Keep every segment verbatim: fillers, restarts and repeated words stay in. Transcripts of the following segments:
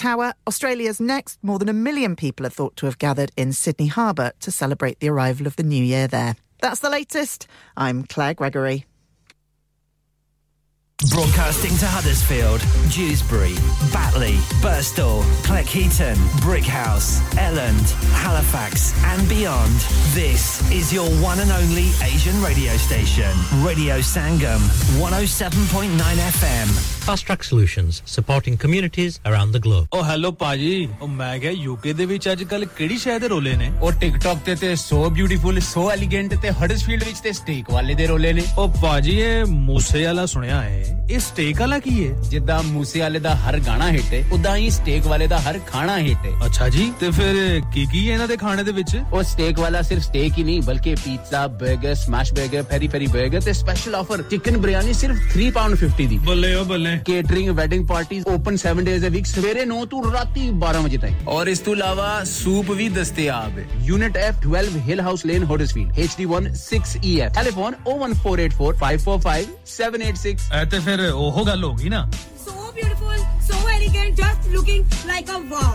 Tower, Australia's next, more than a million people are thought to have gathered in Sydney Harbour to celebrate the arrival of the new year there. That's the latest. I'm Claire Gregory. Broadcasting to Huddersfield, Dewsbury, Batley, Birstall, Cleckheaton, Brickhouse, Elland, Halifax and beyond. This is your one and only Asian radio station. Radio Sangam, one oh seven point nine F M. Fast Track Solutions, supporting communities around the globe. Oh, hello, Paji. Oh, I said, U K de vich ajkal kedi sheh de role ne? Oh, TikTok te te so beautiful, so elegant te Huddersfield vich te steak wale de role ne? Oh, Paji, ye moose wala sunaya hai. Ye steak wala ki hai? Jidda moose wale da har gana hit hai, udda hi steak wale da har khana hit hai. Acha ji, te fir ki ki hai na de khane de vich? Oh, steak wala sirf steak hi nahi, balki pizza, burger, smash burger, peri peri burger te special offer chicken biryani sirf three pound fifty di. Balle oh balle. Catering, wedding parties, open seven days a week. Severe no to Rati Baramajita. Or is to lava soup with the Stayabe. Unit F twelve Hill House Lane, Huddersfield. H D one six E F. Telephone oh one four eight four, five four five, seven eight six. Atefere Ohoga Logina. So beautiful, so elegant, just looking like a wow.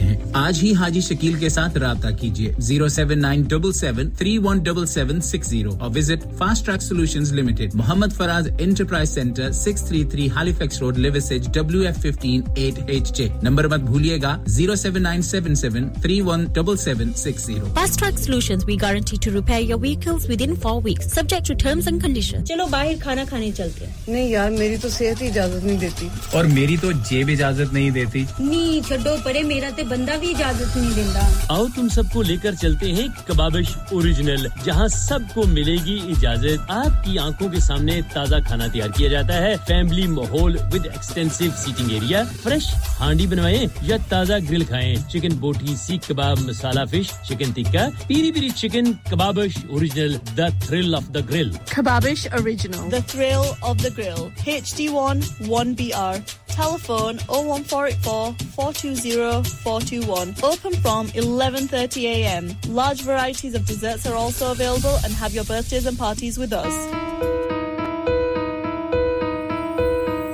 आज ही हाजी शकील के साथ राब्ता कीजिए zero seven nine seven seven three one seven seven six zero और visit fast track solutions limited Mohammad Faraz enterprise centre six thirty-three Halifax road Liversedge W F one five eight H J number मत भूलिएगा zero seven nine seven seven three one seven seven six zero Fast Track Solutions we guarantee to repair your vehicles within four weeks subject to terms and conditions चलो बाहर खाना खाने चलते हैं नहीं यार मेरी तो सेहत ही इजाजत नहीं देती और मेरी तो जेब इजाजत नहीं देती नहीं छोड़ो परे मेरा बंदा भी इजाजत नहीं देता आओ तुम सबको लेकर चलते हैं कबाबिश ओरिजिनल जहां सबको मिलेगी इजाजत आपकी आंखों के सामने ताजा खाना तैयार किया जाता है फैमिली माहौल with extensive seating area fresh handi बनवाएं या ताजा ग्रिल खाएं chicken boti seekh kebab masala fish chicken tikka peri peri chicken Kababish original the thrill of the grill Kababish original the thrill of the grill H D one one B R Telephone oh one four eight four, four two zero, four two one. Open from eleven thirty a m. Large varieties of desserts are also available and have your birthdays and parties with us.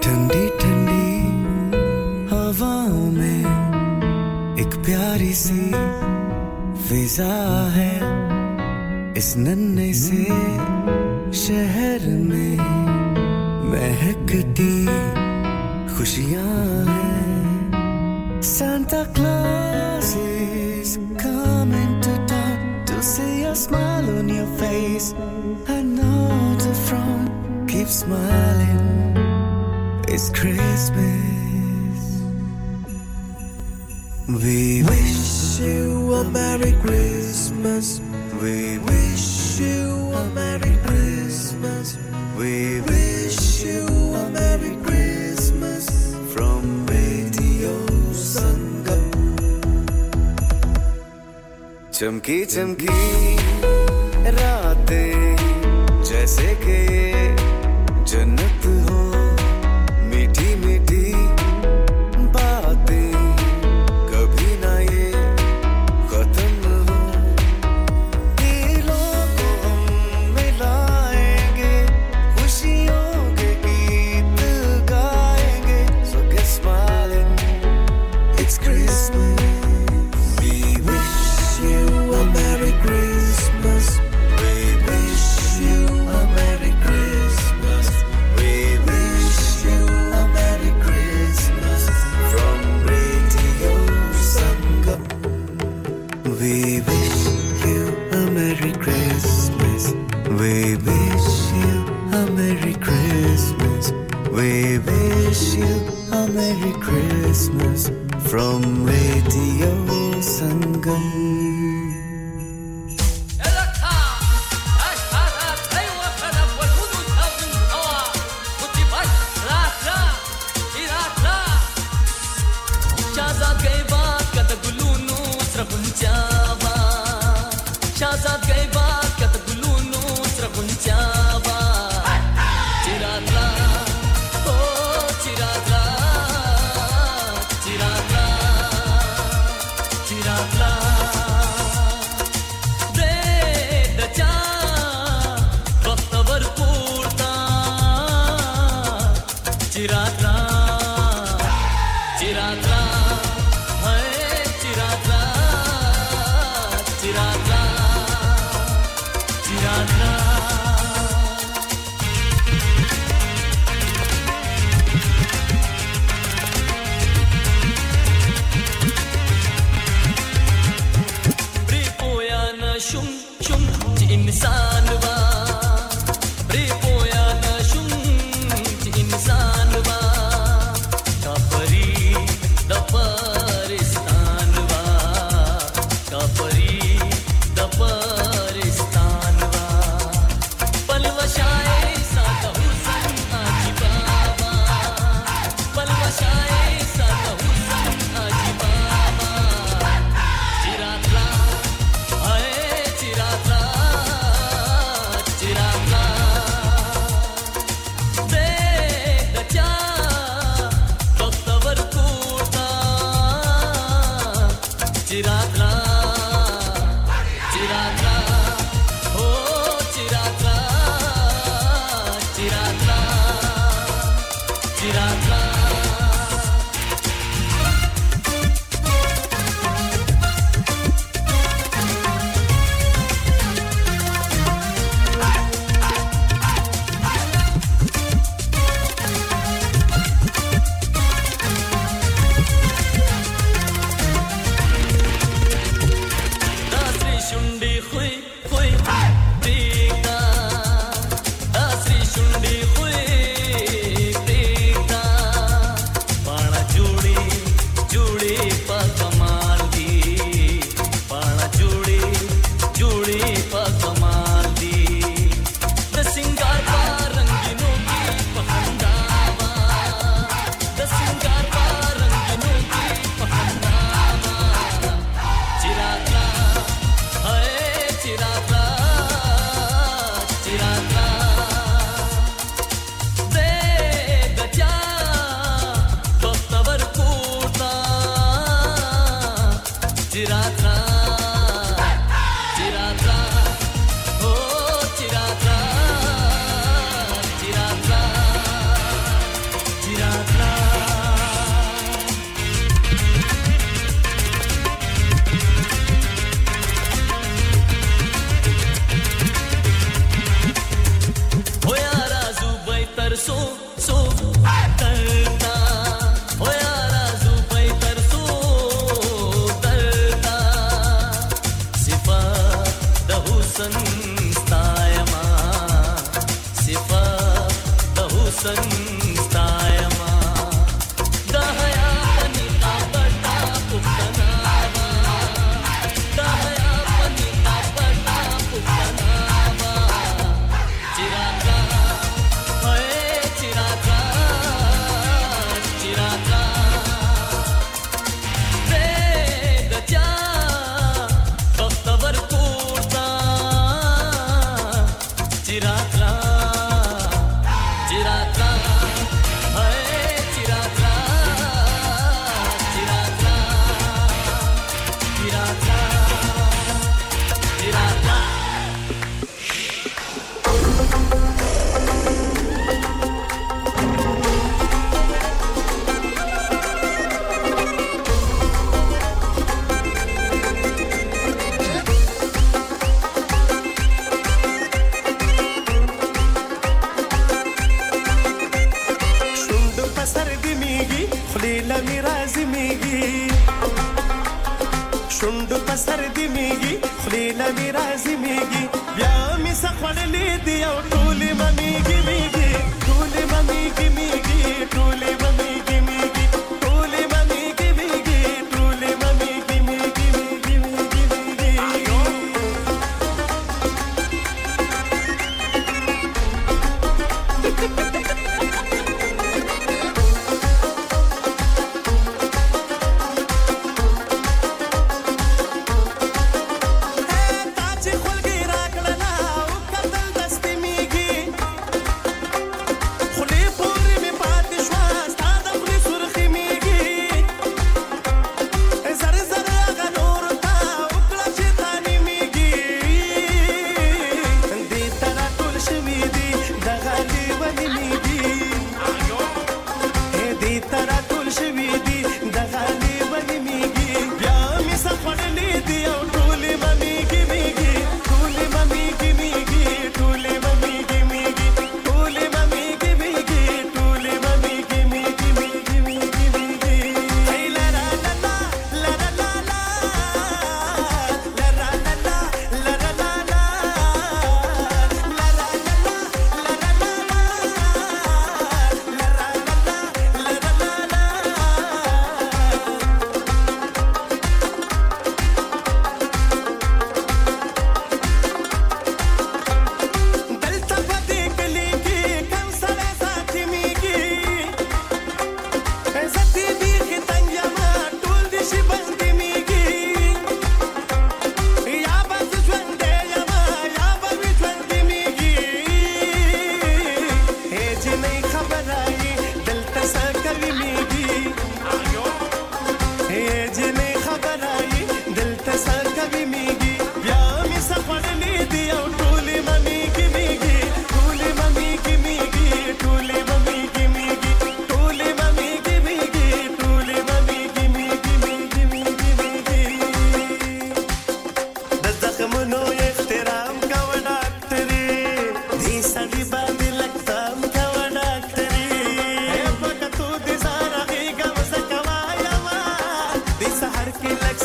Thandi thandi hawaon mein ek pyari si fiza hai is nanne se shehar mein mehkti खुशियां हैं Santa Claus is coming to town to see a smile on your face I know the front keeps smiling It's Christmas We wish you a Merry Christmas We wish you a Merry Christmas We wish you a Merry Christmas From Radio Sangam Chamki chamki raatein jaise ke jannat ho meethi meethi baatein kabhi na ye khatam ho dilon ko hum milayenge khushiyon ke geet It's Christmas. We wish you a Merry Christmas. We wish you a Merry Christmas. We wish you a Merry Christmas from Radio Sangam. We wish you a Merry Christmas. We wish you a Merry Christmas. We wish you a Merry Christmas. From Radio Sangam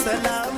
Sapan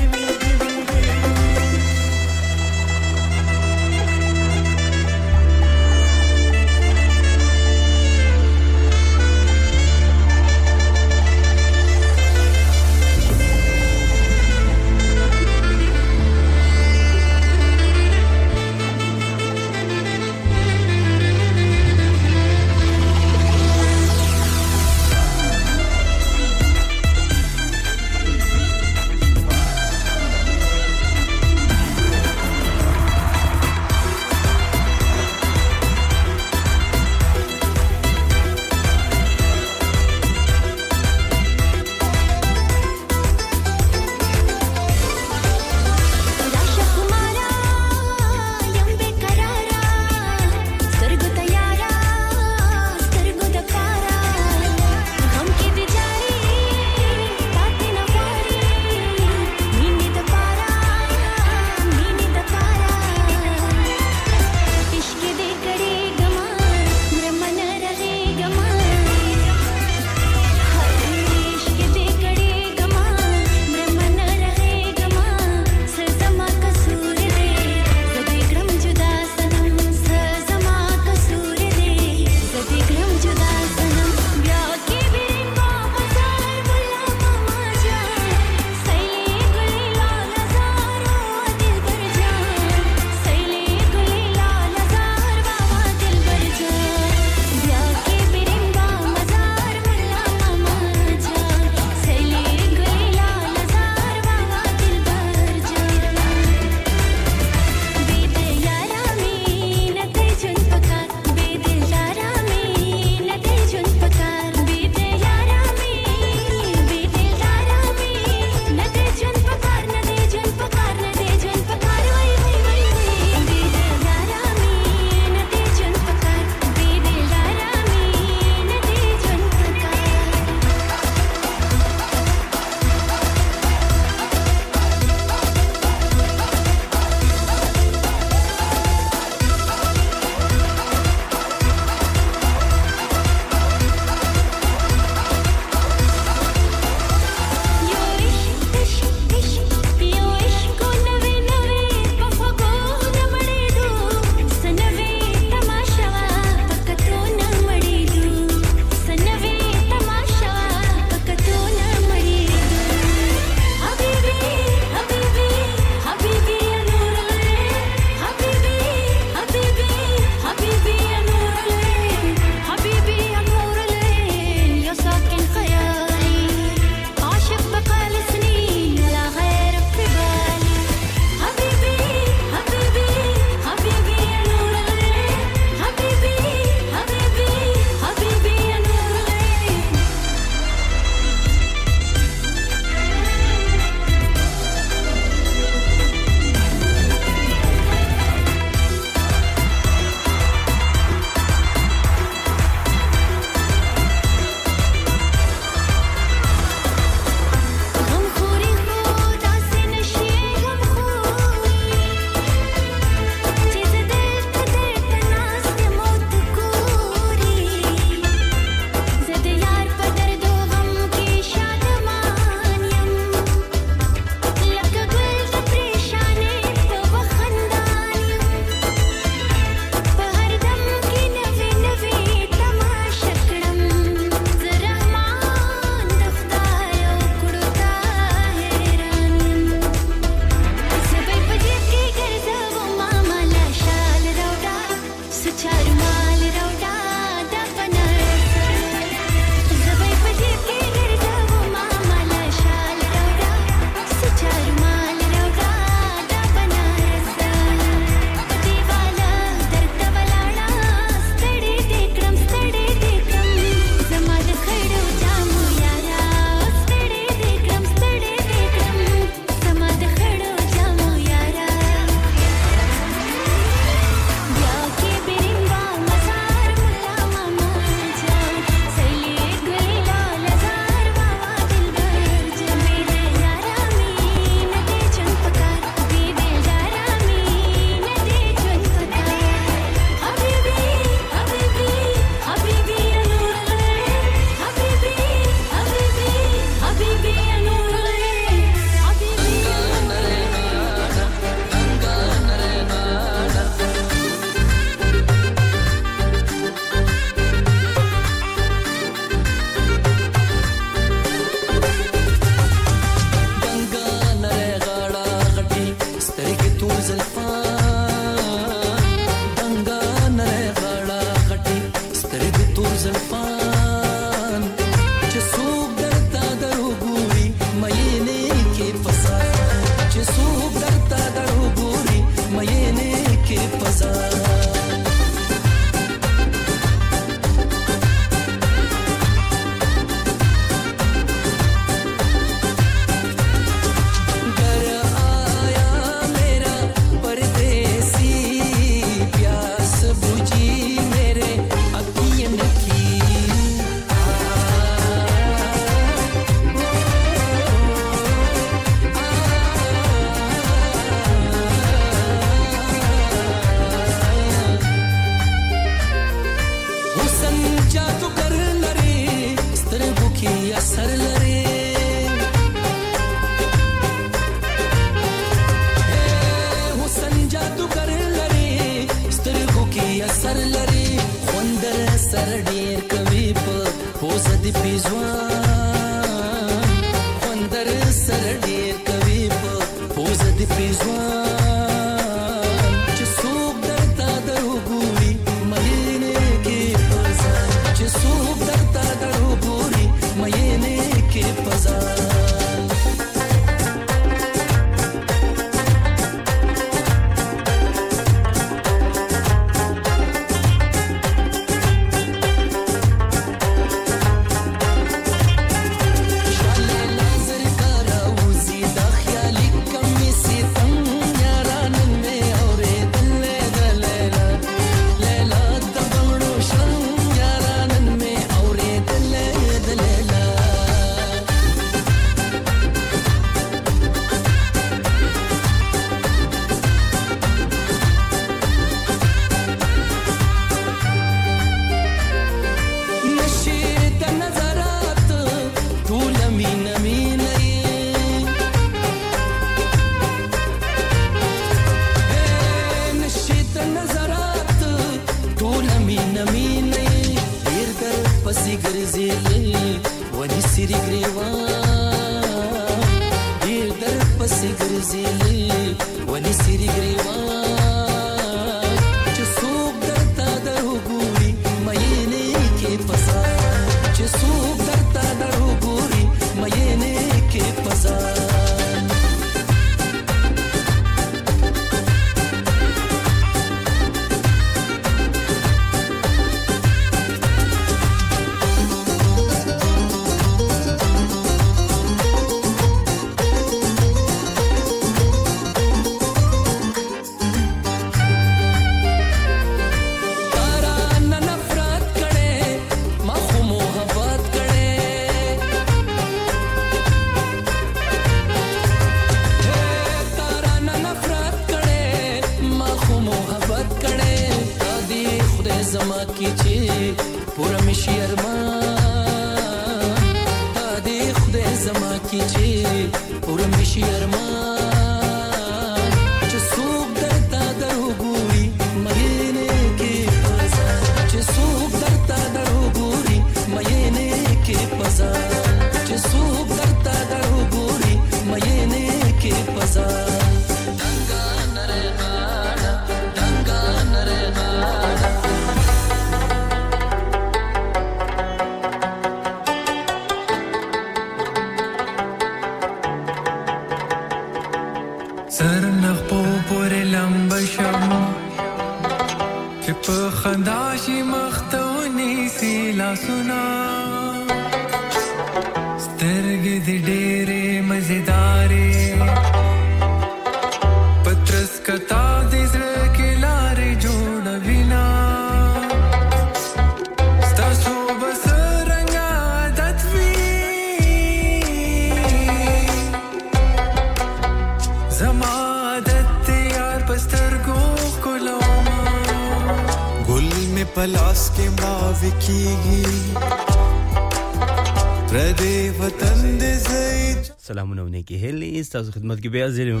خدمت کی بیازیری ہوں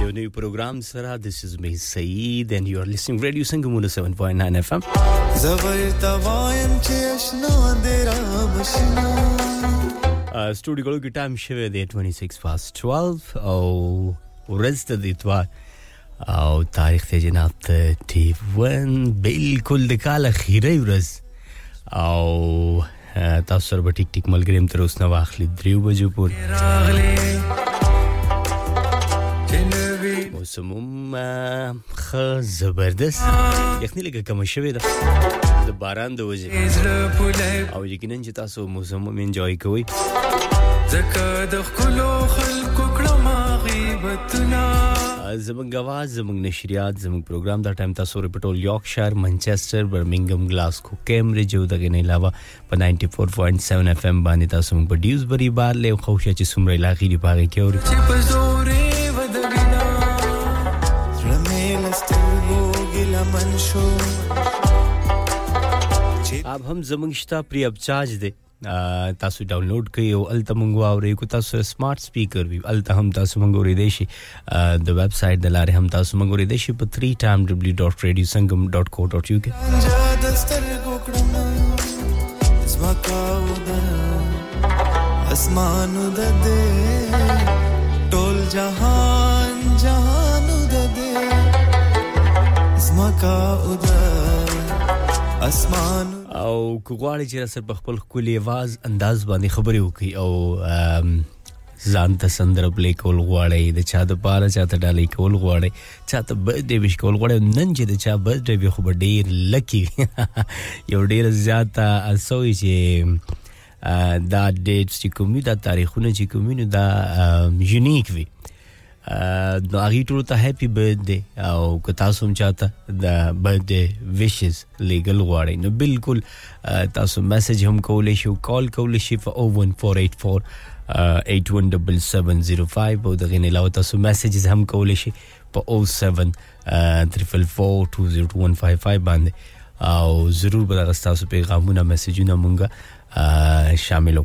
یہ نئی پروگرام سرا this is me Saeed and you are listening Radio Sangam one oh seven point nine F M uh, studio kolo ki time shave the twenty-six past twelve او rest the twelve او تاریخ ته جناب T one بالکل د کال اخیری ورځ او تاثر به ټیک ټیک ملګریم تر اوس نه واخلي دریو بجو پورې موسموم خ زبردست یخنی لګه کوم شوی دا د باران د وځي او یقینا چې تاسو موسم مې انجوای کوئ زکه د خلکو خلکو کړم غیبتنا زمنګ غواز زمنګ نشریات زمنګ پروگرام دا ټایم تاسو رپټول یارکشایر منچسټر برمنګم گلاسکو کیمبرج او دغه نه علاوه په ninety-four point seven اف ام باندې تاسو په ډیوزبری بار له خوشا چې سمره لاغي دی باغې کې اوري چې په زورې ودګنا رمل استلو ګل منشو اب هم زمنګ شتا پری اب چارج دے تاسو ډاونلوډ کړئ او الته مونږ واورئ کو تاسو سمارټ سپیکر وی الته هم تاسو مونږ ورې دی شي د ویب سټ د لارې هم تاسو مونږ ورې دی شي په three time w dot radio sangam dot co dot uk او کوغواړي چې سر بخپل کلی आवाज انداز باندې خبري وکي او ځان ته سندره بلی کول غواړي د چا د پاره چاته ډالې کول غواړي چاته برډي وش کول غواړي نن چې د چا برډي وي خو ډېر لکی یو ډېر زیاته اسوي چې دا ډیټ چې کومي دا تاریخونه چې کومي دا یونیک وي نو هغه ټول ته هپی برډي او که تاسو هم چاته دا برډي ویشز لیګل غواړي نو بالکل تاسو میسج هم کولې شو کال کولې شي په zero one four eight four eight one seven seven zero five او دغه نه علاوه تاسو میسجز هم کولې شي په zero seven four four four two zero one five five باندې او ضرور به دا تاسو پیغامونه میسجونه مونږه شاملو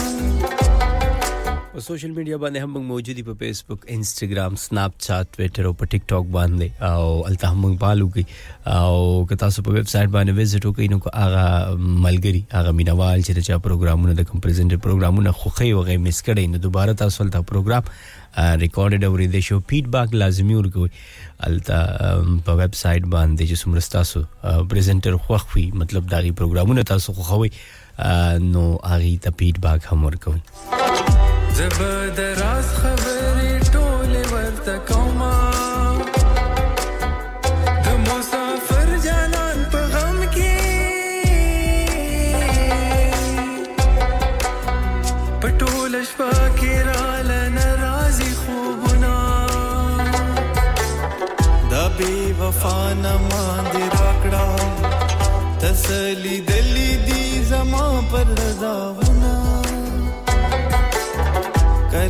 और social media बाने हम मौजूदी पे Facebook Instagram Snapchat Twitter और TikTok बाने और अलता हम बालू की और कतासो पे वेबसाइट बाने विजिट हो के इनको आगा मलगरी आगा मीनावाल चरचा प्रोग्राम उन द कम प्रेजेंटेड प्रोग्राम उन खुखई वगै मिस करे इन दोबारा तासो अलता programme recorded over the show feedback lazmi urgo alta pa website bande je sumrasta so presenter khwakhwi matlab dagi programuna tasu khwawi no ari ta feedback ham urgo jab daraz khabari tol warta kauma the musafir janan pa gham ki patol ashfa वफाना मांदे राकड़ा तसली दिली दी जमा पर रजा होना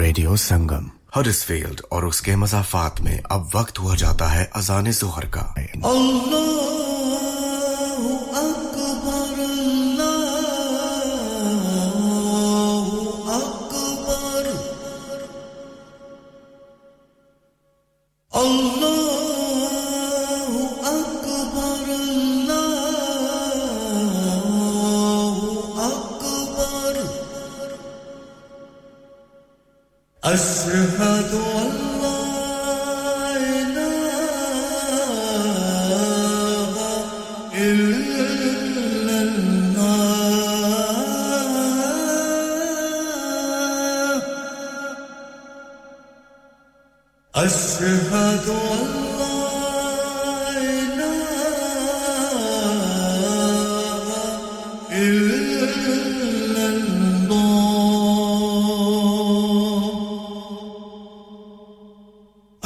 radio Sangam Huddersfield और उसके मज़ाफात में अब वक्त हुआ जाता है अज़ान-ए ज़ुहर का अल्लाहू अकबर अल्लाहू अकबर अल्लाहू अकबर अल्लाहू अकबर أشهد أن لا إله إلا الله أشهد أن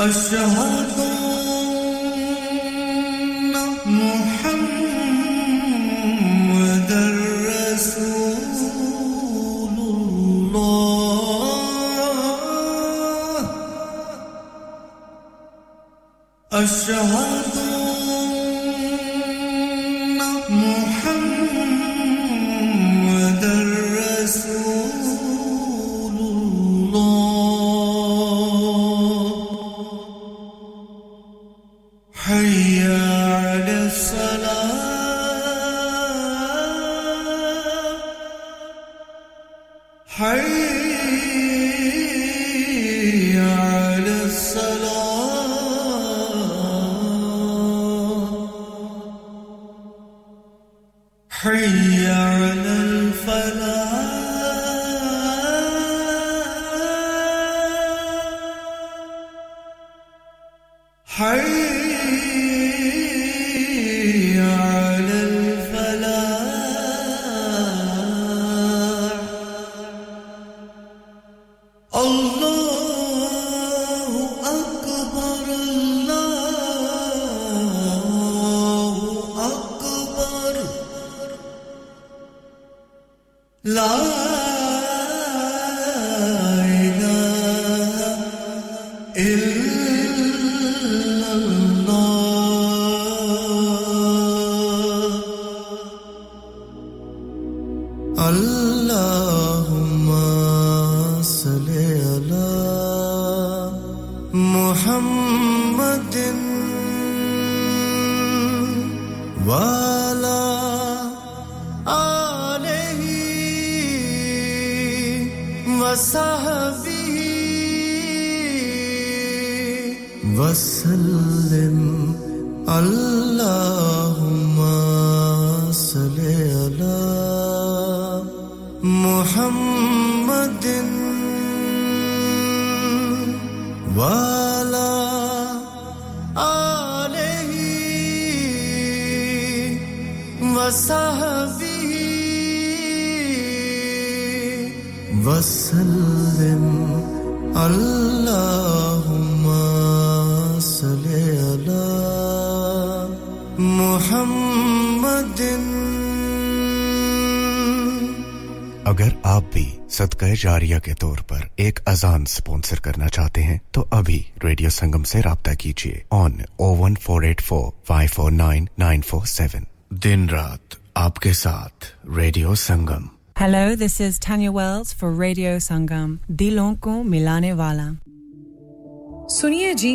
أشهد أن محمداً رسول الله أشهد أن محمداً رسول الله حي على الفلاح जारिया के तौर पर एक अजान स्पॉन्सर करना चाहते हैं तो अभी रेडियो संगम से राब्ता कीजिए on oh one four eight four, five four nine, nine four seven. दिन रात आपके साथ radio Sangam. Hello, this is Tanya Wells for Radio Sangam. दिलों को मिलाने वाला. सुनिए जी,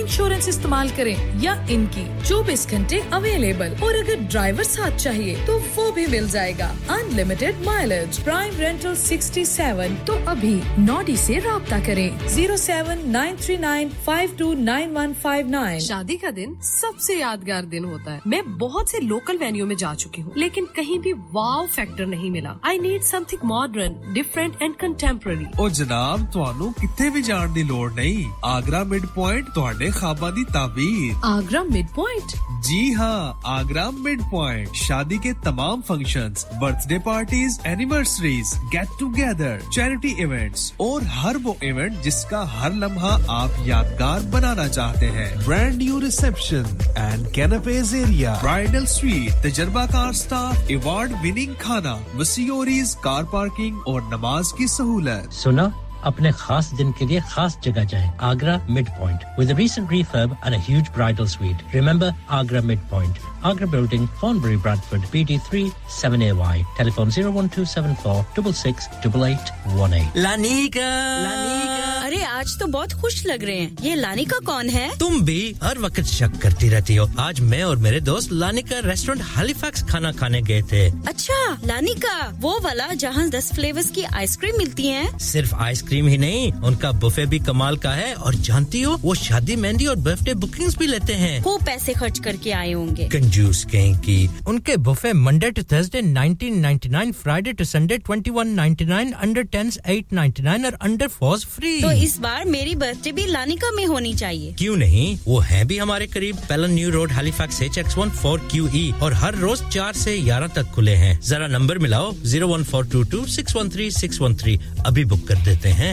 इंश्योरेंस इस्तेमाल करें या इनकी चौबीस घंटे अवेलेबल. और अगर ड्राइवर साथ चाहिए तो वो भी मिल जाएगा. Unlimited mileage. Prime rental sixty-seven. तो अभी नॉडी से राब्ता करें zero seven nine three nine five two nine one five nine. शादी का दिन सबसे यादगार दिन होता है. मैं बहुत से लोकल वेन्यू में जा चुकी हूँ, लेकिन कहीं भी वाव फैक्टर नहीं मिला. I need something modern, different and contemporary. और जनाब, तुहानू कितने भी जान दी लोड़ नहीं. आगरा मिड पॉइंट तुहाडे खाबा दी ताबीर. Agra mid point? जी हाँ, आगरा मिड पॉइंट. शादी के तमाम functions, birthday parties, anniversaries, get together, charity events और हर वो इवेंट जिसका हर लम्हा आप यादगार बनाना चाहते हैं. Brand new reception and canopy area, bridal suite, तजर्बाकार स्टाफ, अवार्ड विनिंग खाना, वसीओरीज, कार पार्किंग और नमाज की सहूलत. सुना? अपने खास दिन के लिए खास जगह जाएं. Agra Midpoint with a recent refurb and a huge bridal suite. Remember Agra Midpoint, Agra Building, Thornbury, Bradford, B D three seven A Y. Telephone zero one two seven four six six eight eight one eight. Lanika. Lanika. अरे आज तो बहुत खुश लग रहे हैं. ये Lanika कौन है? तुम भी हर वक्त शक करती रहती हो. आज मैं और मेरे दोस्त लानिका रेस्टोरेंट हैलिफैक्स खाना खाने गए थे. अच्छा, लानिका वो वाला जहां ten फ्लेवर्स की आइसक्रीम मिलती है? सिर्फ आइसक्रीम ही नहीं, उनका बुफे भी कमाल का है. और जानती हो, वो शादी, मेहंदी और बर्थडे बुकिंग्स भी लेते हैं. खूब पैसे खर्च करके आए होंगे कंजूस कहीं की. उनके buffet Monday to Thursday nineteen ninety-nine, Friday to Sunday twenty-one ninety-nine, under tens eight ninety-nine और अंडर fours फ्री. तो इस बार मेरी बर्थडे भी लानिका में होनी चाहिए. क्यों नहीं, वो है भी हमारे करीब. Pellon new road, Halifax H X one four Q E और हर रोज four से eleven तक खुले हैं. जरा नंबर मिलाओ zero one four two two six one three six one three. अभी बुक कर देते हैं.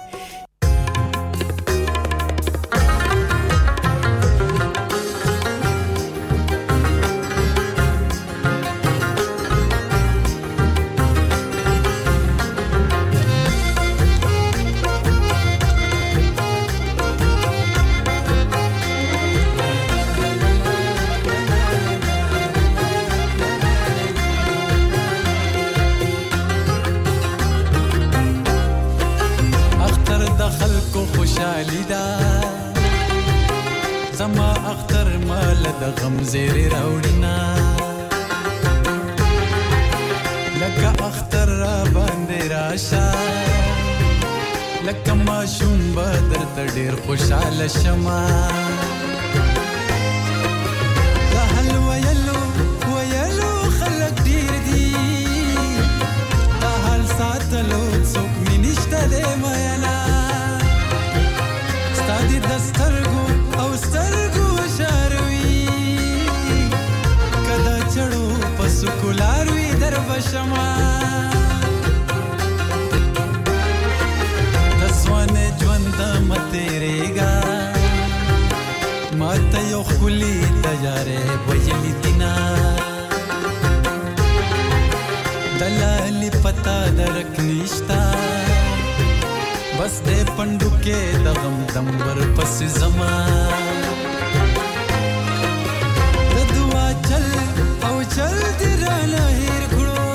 Uli tayare bajli dina dalali pata darak nishta basde panduke dagam dambar pas zama dadwa chal au chal dirana hir khudo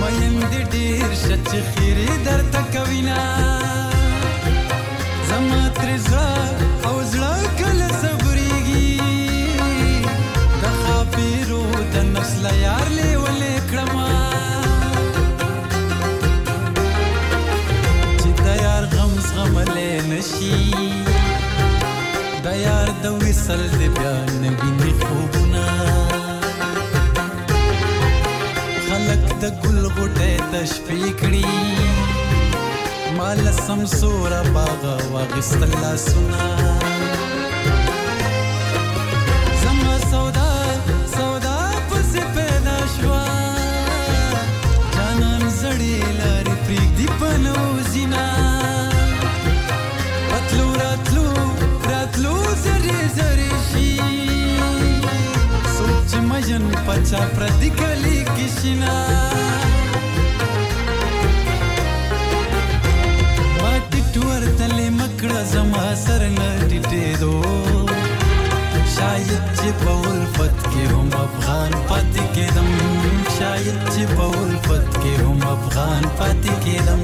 mayand dir sach khiri dar takavina zamatriza auzla kala sabrigi da khabiru da nasla yar le wale krama jita yar ghams ghamale nashi da yar da wisal de bayan bin khubuna khalak da gul gote tashfiqri mala samsura baga wa gistalla suna zamma sauda sauda pas paida shwa janam zadi lar prik dipano zina atlu ratlu ratlu zari zari shi soch majan pacha pradikali kishina टूर तले मकड़ा जमा sir न टिटे दो शायद जे पौल पत के हम अफगान पाती के दम शायद जे पौल पत के हम अफगान पाती के दम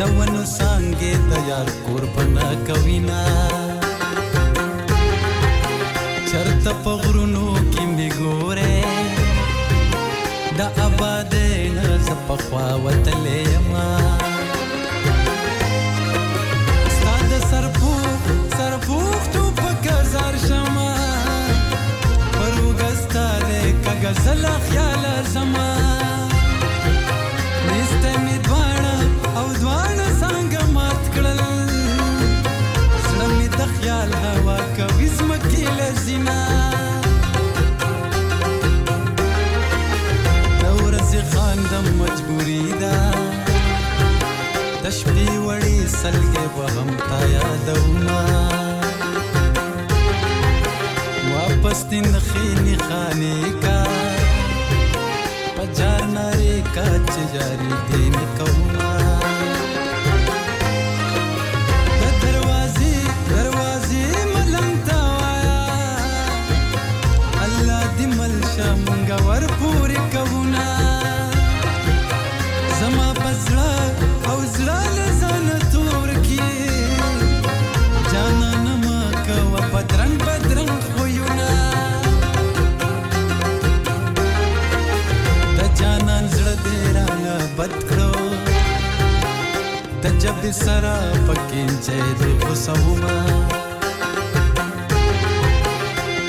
ದವನು ಸಂಗೀತ ಯಾರ್ ಕೂರ್ಪನ ಕವಿನಾ ಚರ್ತಪ್ಪ ಗುರುನು ಕಿಂಬಿಗೋರೆ ದ ಅಬದೇನ ಸಪಖಾವತಲೇಮ ಸ್ತಾದ ಸರ್ಪು ಸರ್ಪು ತು ಪಕಜಾರ್ ಶಮಾ ಬರುಗಸ್ತಾಲೆ ಕಗಸಲ ಖಯಾಲ ಸಮಾ خاندم مجبوری دا تشبی وڑی سلگے وغم تا یادوما واپس دن خینی خانے کا پجار نارے کا چجاری دین کوما دروازی دروازی ملم تاوایا اللہ دی ملشا منگا ور پوری کونا زما پسلا او زلا لسان تور کی جانا نما کو پترن پترن خوینا د جانا زړه دې رانه پتکړو د جب سرا پکین چې خو سوما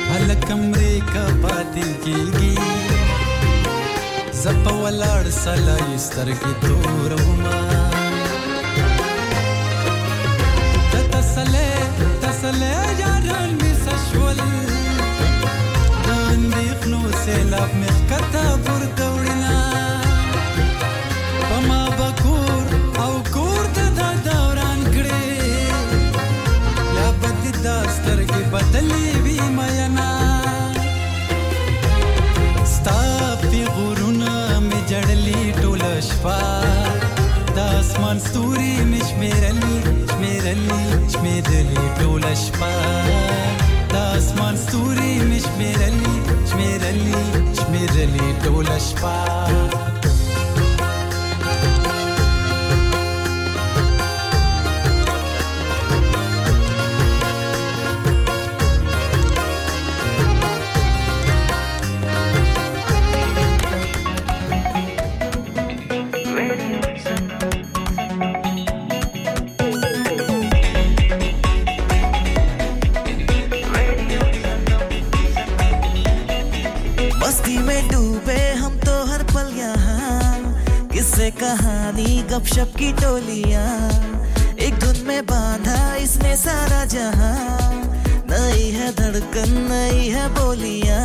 هل کمرې کا پاتې کیږي زپا ولاړ سلای سترګې تورما تتسلې تسلې یاران می سشول داندې خلو سیلاب می کته پر دوړنا پما بکور او کور ته دا دوران کړې لا پتی دا سترګې بدلې وی مینا دا اسمان ستوري مشميرلي مشميرلي مشميرلي طول الشباب دا اسمان ستوري مشميرلي مشميرلي مشميرلي طول الشباب कहानी गपशप की टोलियां एक धुन में बांधा इसने सारा जहां नई है धड़कन नई है बोलियां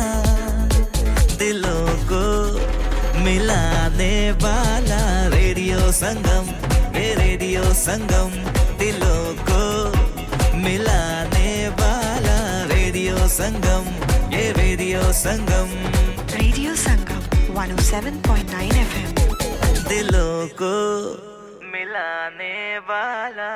दिलों को मिलाने वाला रेडियो संगम रे रेडियो संगम दिलों को मिलाने वाला रेडियो संगम ये radio Sangam radio Sangam one oh seven point nine F M दिलों को मिलाने वाला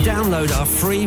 Download our free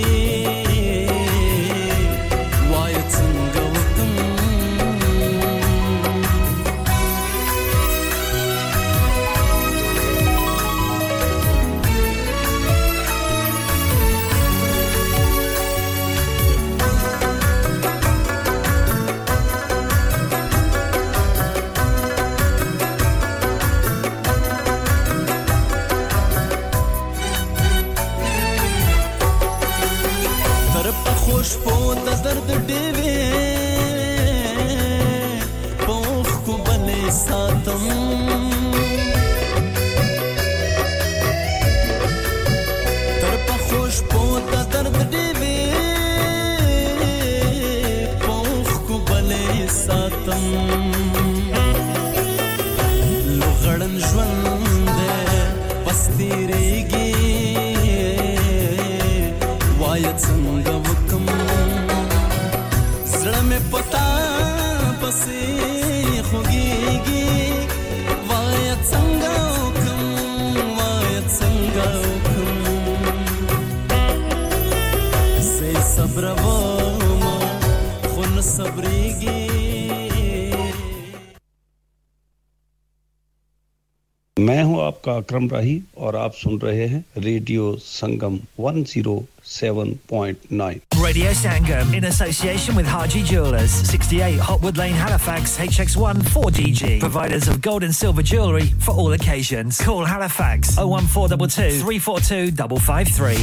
अकरम राही और आप सुन रहे हैं radio Sangam one oh seven point nine. Radio Sangam in association with Haji Jewellers, sixty-eight Hotwood Lane, Halifax, H X one four D G. Providers of gold and silver jewellery for all occasions. Call Halifax oh one four two two, three four two five five three.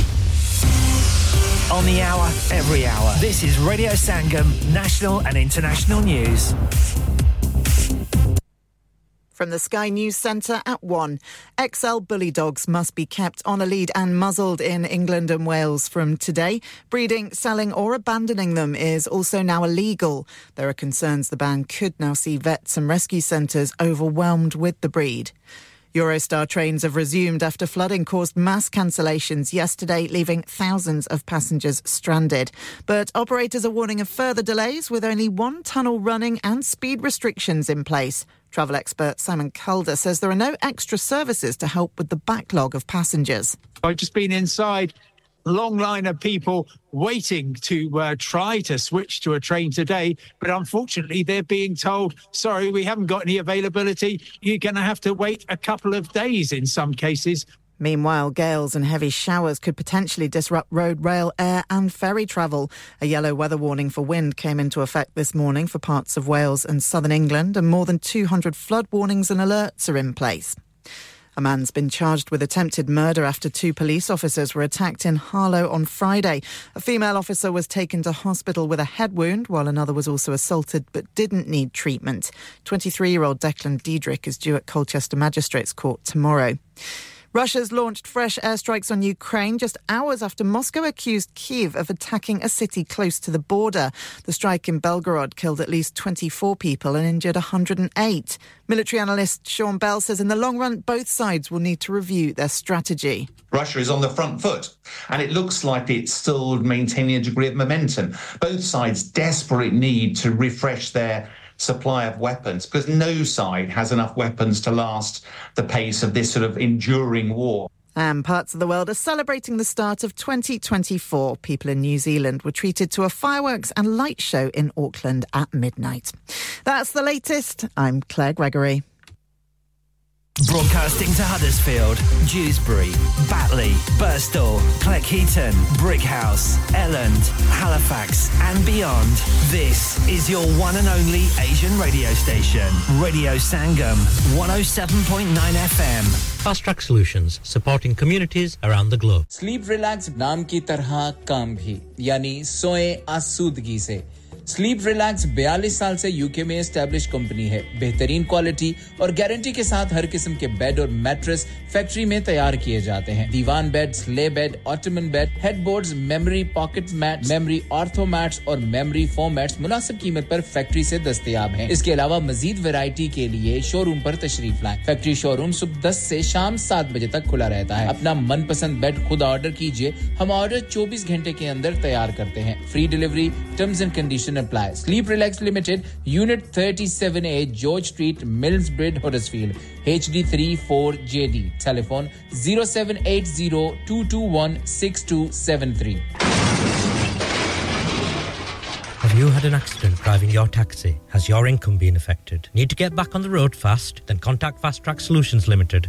On the hour, every hour. This is Radio Sangam, national and international news. From the Sky News Centre at one. X L bully dogs must be kept on a lead and muzzled in England and Wales from today. Breeding, selling or abandoning them is also now illegal. There are concerns the ban could now see vets and rescue centres overwhelmed with the breed. Eurostar trains have resumed after flooding caused mass cancellations yesterday, leaving thousands of passengers stranded. But operators are warning of further delays with only one tunnel running and speed restrictions in place. Travel expert Simon Calder says there are no extra services to help with the backlog of passengers. I've just been inside. Long line of people waiting to uh, try to switch to a train today, but unfortunately they're being told, sorry, we haven't got any availability. You're going to have to wait a couple of days in some cases. Meanwhile, gales and heavy showers could potentially disrupt road, rail, air and ferry travel. A yellow weather warning for wind came into effect this morning for parts of Wales and southern England, and more than two hundred flood warnings and alerts are in place. A man's been charged with attempted murder after two police officers were attacked in Harlow on Friday. A female officer was taken to hospital with a head wound, while another was also assaulted but didn't need treatment. twenty-three-year-old Declan Diedrich is due at Colchester Magistrates Court tomorrow. Russia's launched fresh airstrikes on Ukraine just hours after Moscow accused Kyiv of attacking a city close to the border. The strike in Belgorod killed at least twenty-four people and injured one hundred eight. Military analyst Sean Bell says in the long run, both sides will need to review their strategy. Russia is on the front foot, and it looks like it's still maintaining a degree of momentum. Both sides desperately need to refresh their supply of weapons, because no side has enough weapons to last the pace of this sort of enduring war. And parts of the world are celebrating the start of twenty twenty-four. People in New Zealand were treated to a fireworks and light show in Auckland at midnight. That's the latest. I'm Claire Gregory. Broadcasting to Huddersfield, Dewsbury, Batley, Birstall, Cleckheaton, Brickhouse, Elland, Halifax and beyond. This is your one and only Asian radio station, Radio Sangam, one oh seven point nine F M. Fast Track Solutions, supporting communities around the globe. Sleep Relax naam ki tarha kaam bhi, yani soye aasudgi se. Sleep Relax बयालीस साल से UK में establish company है बेहतरीन quality और guarantee के साथ हर किस्म के बेड और मैट्रेस फैक्ट्री में तैयार किए जाते हैं divan bed sleigh bed ottoman bed headboards memory pocket mat memory ortho mats और मेमोरी फोम मैट्स मुनासिब कीमत पर फैक्ट्री से दस्तयाब हैं इसके अलावा मजीद वैरायटी के लिए शोरूम पर तशरीफ लाएं फैक्ट्री शोरूम सुबह दस से शाम सात बजे तक खुला रहता है अपना मनपसंद बेड खुद ऑर्डर कीजिए हम ऑर्डर चौबीस घंटे के अंदर तैयार करते हैं free delivery terms and condition apply. Sleep Relax Limited, Unit thirty-seven A, George Street, Millsbridge, Huddersfield, H D three four J D. Telephone zero seven eight zero two two one six two seven three. Have you had an accident driving your taxi? Has your income been affected? Need to get back on the road fast? Then contact Fast Track Solutions Limited,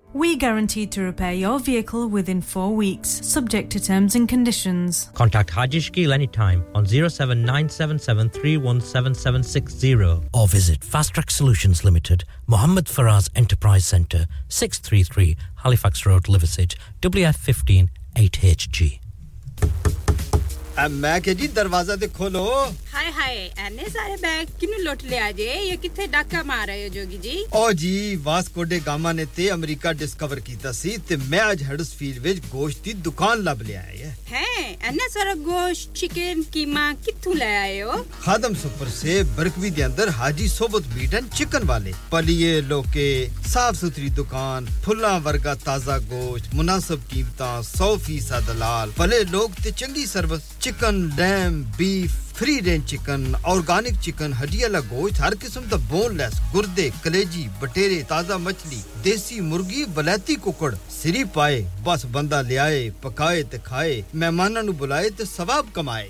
We guarantee to repair your vehicle within four weeks, subject to terms and conditions. Contact Haji Shkil anytime on zero seven nine seven seven three one seven seven six zero or visit Fast Track Solutions Limited, Mohammed Faraz Enterprise Centre, six thirty-three Halifax Road, Liversedge, W F one five eight H G. अम्मा के जी दरवाजा दे खोलो हाय हाय एने सारे bag किने लोट ले आजे ये किथे डाका मार रहे हो जोगी जी ओ जी वास्को डे गामा ने ते अमेरिका डिस्कवर कीता सी ते मैं आज हडर्सफील्ड विच गोश्त दी दुकान लब ले आया है एने सारा गोश्त चिकन कीमा किथु ले आए हो खादम सुपर से बरकवी दे अंदर हाजी सोबत मीट एंड चिकन वाले पलिए लोके साफ सुथरी दुकान फुल्ला वर्गा ताजा गोश्त मुनासिब कीमतां one hundred percent दलाल भले लोग ते चंगी सर्विस चिकन डैम beef free range chicken organic chicken हड्डी वाला गोश्त हर किस्म दा बोनलेस गुर्दे कलेजी बटेरे ताजा मछली देसी मुर्गी बलाती कुकड़ सिरी पाए बस बंदा ले आए पकाए ते खाए मेहमानां नु बुलाए ते सवाब कमाए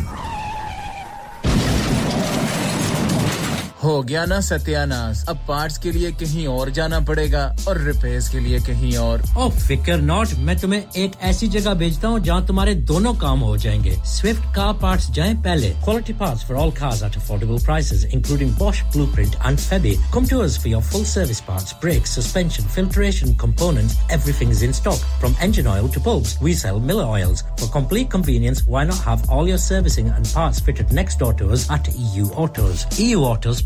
हो गया ना सत्यानाश अब पार्ट्स के लिए कहीं और जाना पड़ेगा और रिपेयर्स के लिए कहीं और ओ फिकर नॉट मैं तुम्हें एक ऐसी जगह भेजता हूं जहां तुम्हारे दोनों काम हो जाएंगे स्विफ्ट कार पार्ट्स जाएं पहले quality parts for all cars at affordable prices including Bosch Blueprint and Febi come to us for your full service parts brakes suspension filtration components everything is in stock from engine oil to bulbs we sell Miller oils for complete convenience why not have all your servicing and parts fitted next door to us at EU Autos EU Autos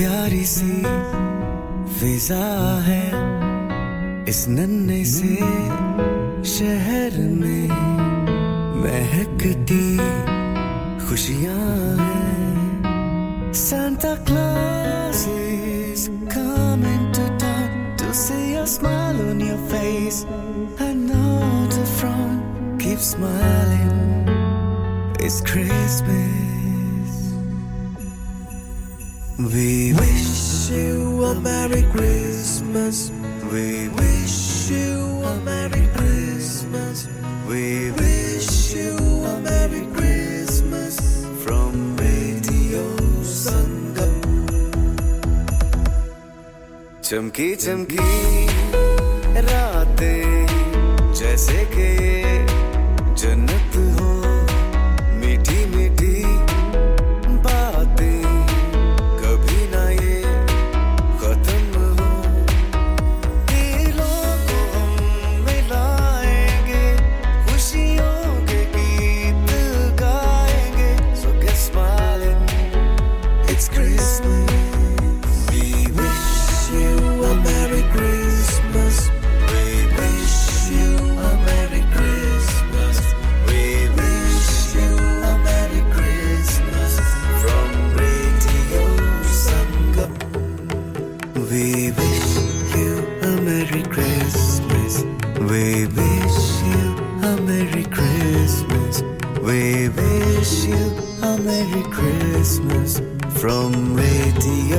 प्यारी सी फिजा है इस नन्हे से शहर में महकती खुशियां हैं Santa Claus is coming to town to see a smile on your face and now the front keeps smiling it's Christmas We wish you a Merry Christmas. We wish you a Merry Christmas. We wish you a Merry Christmas from Radio Sangam. Chamki chamki raatein jaise ke jannat ho meethi meethi From Radio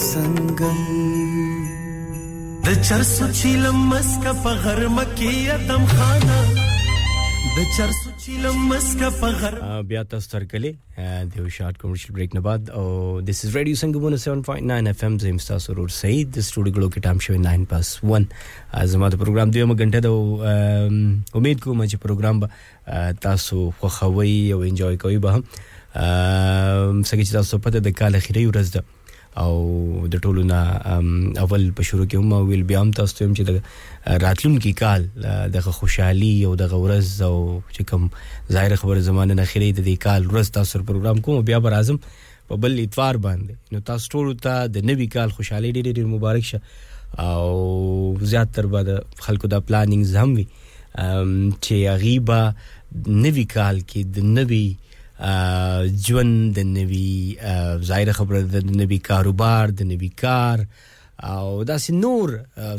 Sangam The Charsu Chilam Maska Paghar Makiya Tam Khana The Charsu Chilam Maska Paghar Biata Starkali and the short commercial break Nabad oh this is Radio Sangam one oh seven point nine FM James Tasur Said the studio glow ke time show nine past one as amada program diyo ma ghanta da umeed ko ma je program tasu khawai aw enjoy koi ba ام سګی چې تاسو پته د کال اخیری ورځ ده او د ټولو نه اول په شروع کې هم ویل بیا هم تاسو هم چې د راتلونکي کال د خوشحالي او د غورز او چې کوم ظاهر خبر زمانه نه اخیری د کال ورځ تاسو پروګرام کوم بیا بر اعظم په بل اتوار باندې نو تاسو ټول ته د نوي کال خوشحالي ډېر ډېر مبارک شه او زیات تر باندې خلکو د پلانینګز هم وي چې غیبا نوي کال کې د نوي ژوند د نوی ظاهر خبره د نوی کاروبار د نوی کار او داسې نور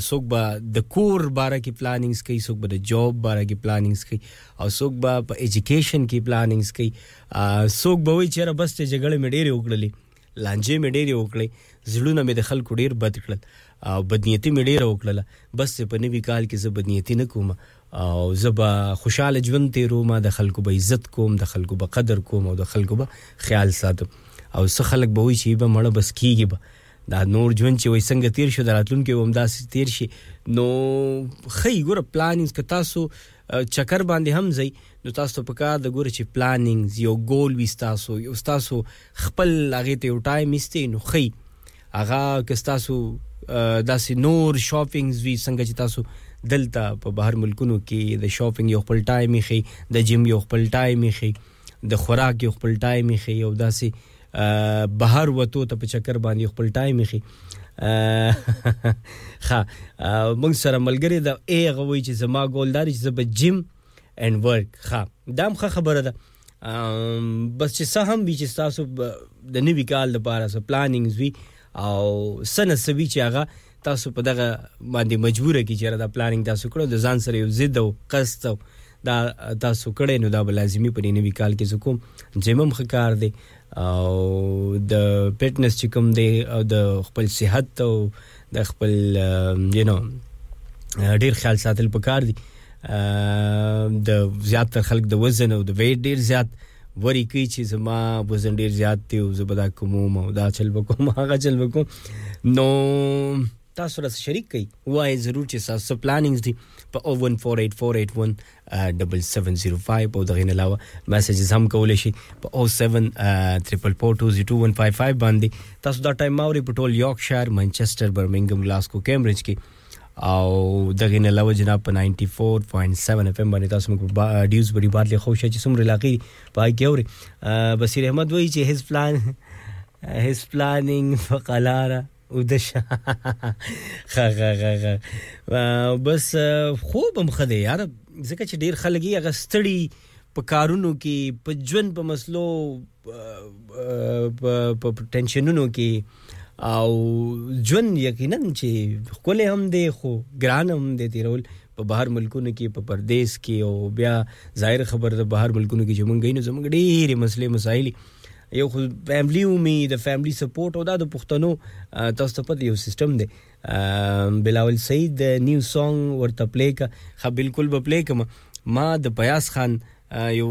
څوک به د کور باره کې پلانینګز کوي څوک به د جاب باره کې پلانینګز کوي او څوک به په ایجوکیشن کې پلانینګز کوي څوک به وایي چې بس ته جګړه مې ډېرې وکړلې لانجې مې ډېرې وکړلې زړونه مې د خلکو ډېر بد کړل او بدنیتي مې ډېره وکړله بس په نوي کال کې زه بدنیتي نه کوم او زبا خوشاله ژوند تیرو ما د خلکو به عزت کوم د خلکو به قدر کوم او د خلکو به خیال ساتم او څه خلک به وي چې به مړه بس کیږي به دا نور ژوند چې وي څنګه تیر شو دراتلونکو هم داسې تیر شي نو خی ګور پلانینګز ک تاسو چکر باندې هم ځي نو تاسو په کار د ګور چې پلانینګز یو ګول وي تاسو یو تاسو خپل هغه ته یو ټایم استې نو خي هغه که تاسو داسې نور شاپینګز وی څنګه چې تاسو دلته په بهر ملکونو کې د شاپینګ یو خپل ټایم خي د جیم یو خپل ټایم خي د خوراک یو خپل ټایم خي او داسې بهر وته ته په چکر باندې خپل ټایم خي خا موږ سره ملګری دا ایغه وی چې زما ګولدار چې زب جیم اند ورک خا دام خا خبره ده بس چې سهم وی چې تاسو د نوی کال لپاره سه پلانینګز وی او سنه سوي چې هغه تاسو په دغه باندې مجبور کی چې دا پلانینګ تاسو کړو د ځان سره یو زید او قسط دا تاسو کړی نو دا لازمی په نوی کال کې زکوم جیم هم خکار دی او د فټنس چې کوم دی او د خپل صحت او د خپل یو نو ډیر خیال ساتل پکار دی د زیات خلک د وزن او د ویټ ډیر زیات وری کی چې زما وزن ډیر زیات دی او زبدا کوم او دا چل وکم هغه چل وکم نو تاسو سره شریک کی وای ضرور چې تاسو پلانینګز دی په oh one four eight four eight one seven seven zero five او دغه نه علاوه میسجز هم کولای شي په oh seven four four four two oh two one five five باندې تاسو دا ټایم ماوري په ټول یارکشایر منچستر برمنګم گلاسکو کیمبرج کې او دغه نه علاوه جناب په ninety four point seven اف ام باندې تاسو موږ ډیوز بری بار له خوشا چې سم رلاقي پای کېوري بصیر احمد وایي چې هیز پلان هیز پلانینګ فقلارا ودش خا خا خا بس خوب مخده یار زکه چې ډیر خلګي هغه ستړي په کارونو کې په ژوند په مسلو په ټنشنونو کې او ژوند یقینا چې کوله هم دی خو ګران هم دی تیرول په بهر ملکونو کې په پردیس کې او بیا ظاهر خبر ده بهر ملکونو کې چې مونږ غینو زمونږ ډیر مسلې مسایل یو خو فیملی امید د فیملی سپورټ او د پښتنو تاسو ته په یو سیستم دی بلاول سید نیو سونګ ورته پلی کا خا بالکل به پلی کما ما د پیاس خان یو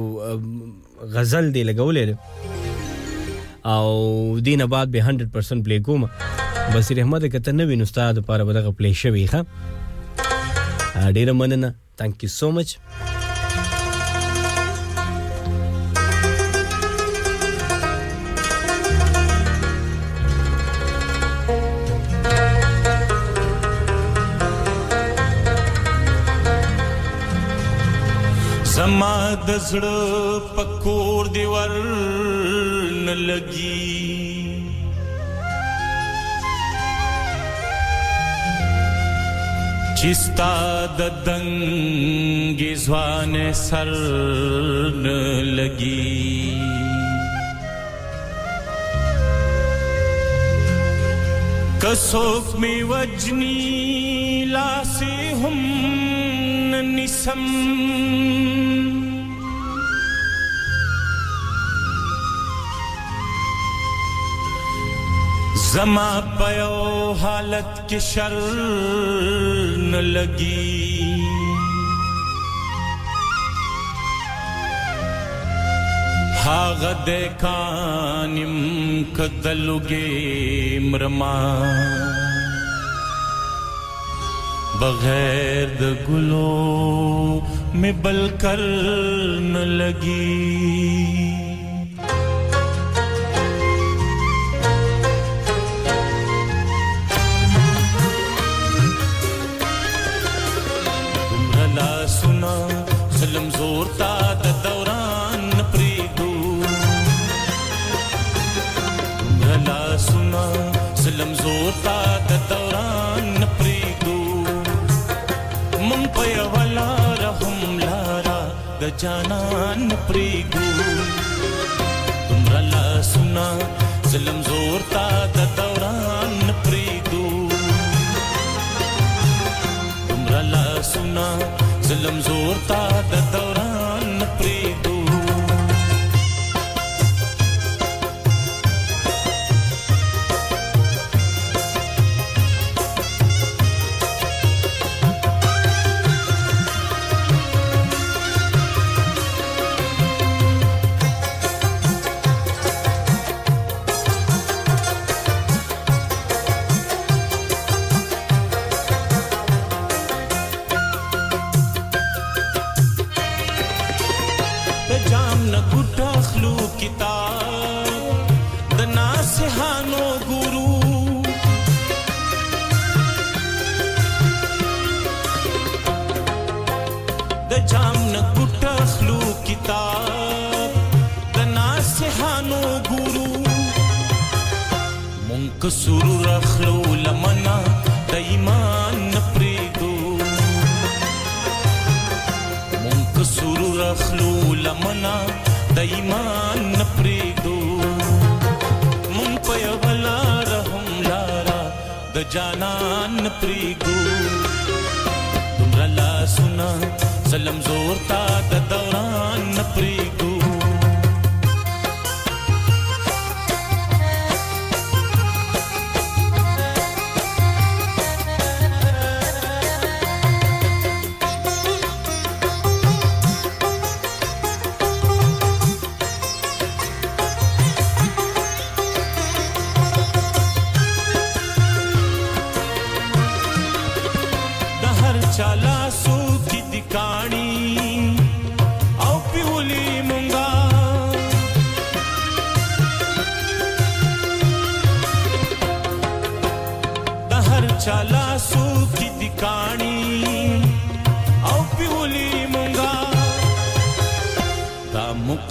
غزل دی لګولې او دینه بعد به one hundred percent پلی کوم بصیر احمد کته نو وین استاد لپاره بدغه پلی شوی ښه ډیره مننه thank you so much زما د زړه پکور دی ورن لګي چستا د دنګي ځوانه سر نه لګي کڅوک می وجنی لاسه هم نسم زما پیو حالت کے شر نہ لگی ہاغ دیکانم کدلگے مرما بغیر د گلو میں بل کر نہ لگی جانان پریگو تمرا لا سنا ظلم زور تا دا دوران پریگو تمرا لا سنا ظلم زور تا دا دوران پریگو سرور اخلو لمنا دايما نبريدو مونك سرور اخلو لمنا دايما نبريدو مون پيولا رحم لارا د جانان پريگو تمرا لا سنا سلام زور تا د دوران نبريگو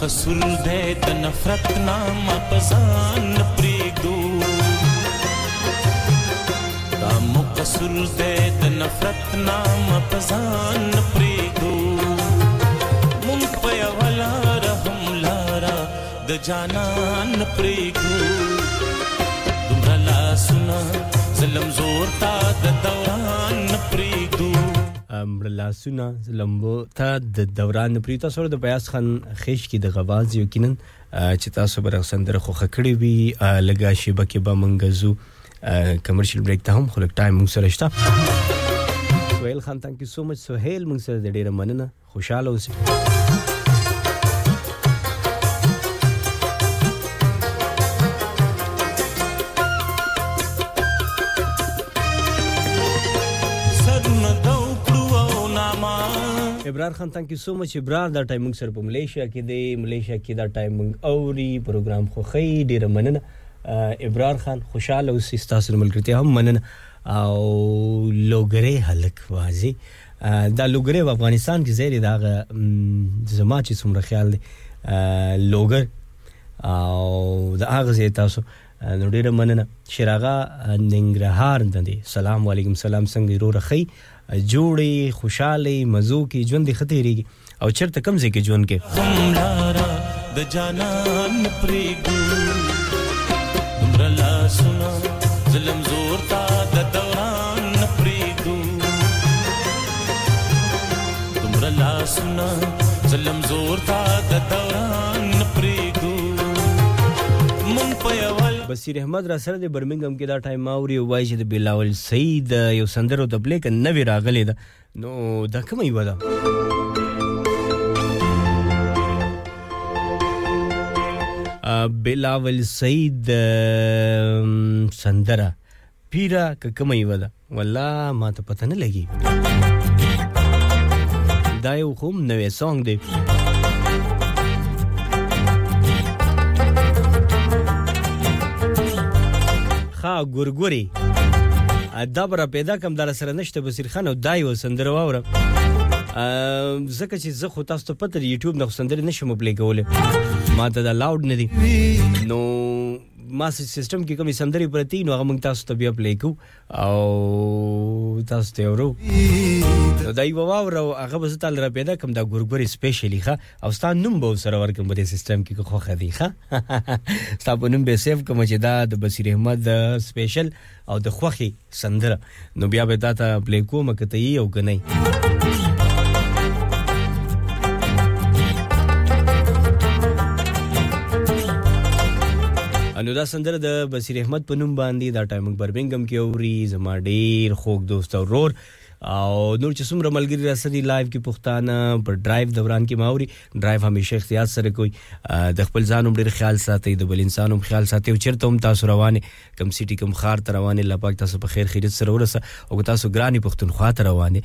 قصور دے د نفرت نام پزان پریدو دا مو قصور دے د نفرت نام پزان پریدو مون پیا ولا رحم لارا د جانان پریدو دمرا لا سنا زلم زور تا د دوران پریدو امرلا سنا لمبو تا د دوران پریتا سره د بیاس خان خیش کی د غواز یقینن چې تاسو بر سندره خو خکړی وی لگا شبکه به منګزو کمرشل بریک ته هم خلک ټایم موږ سره شته سهیل خان thank you so much سهیل موږ سره د ډیره مننه خوشاله اوسئ Ibrar Khan thank you so much Ibrar da time mung sir po Malaysia ki de Malaysia ki da time mung auri program kho khay dira manan Ibrar Khan khushal us istasir malkriti hum manan au logre halakwazi da logre wa Afghanistan ki zeri da zama chi sum rakhal logar au da agze taso نو ډېر مننه شراغا ننګرهار دندې سلام علیکم سلام څنګه رو رخي جوړي خوشالي مزو کې ژوند ختيري او چرته کم ځکه ژوند کې د جانان پرېګو تمرا لا سنا ظلم زور تا د دوران پرېګو تمرا لا سنا ظلم زور تا د دوران پرېګو مون په بصیر احمد را سره د برمنګم کې دا ټایم ماوري وای چې د بلاول سید یو سندرو د بلیک نوې راغلې ده نو دا کومه یو ده بلاول سید سندره پیرا کومه یو ده والله ما ته پته نه لګي دا یو کوم نوې سانګ دی خا ګورګوري ادب را پیدا کم در سره نشته بصیر خان او دایو سندره وره زکه چې زه خو تاسو ته پته یوټیوب نه سندره نشم پلی کوله ما ته دا لاود نه دي نو ما سیستم کې کوم سندره پرتی نو هغه موږ تاسو ته بیا پلی کو او تاسو ته ورو نو دایو وره هغه به ستاله را پیدا کم دا ګورګوري سپیشلی ښه او ستاسو نوم به سره ورکم په سیستم کې خو خدي ښه تاسو نوم به سیف کوم چې دا د بصیر احمد سپیشل او د خوخي سندره نو بیا به دا ته پلی کوم کته یو کني نو دا سندره د بصیر احمد په نوم باندې دا ټایم برمنګم کې اوري زما ډیر خوږ دوست او رور او نور چې څومره ملګری را سره لایو کې پښتانه پر ډرایو دوران کې ماوري ډرایو همیشه احتیاط سره کوي د خپل ځانوم ډېر خیال ساتي د بل انسانوم خیال ساتي او چیرته هم تاسو روانه کم سیټي کم خار ته روانه الله پاک تاسو په خیر خیریت سره ورسه او تاسو ګرانی پښتونخوا ته روانه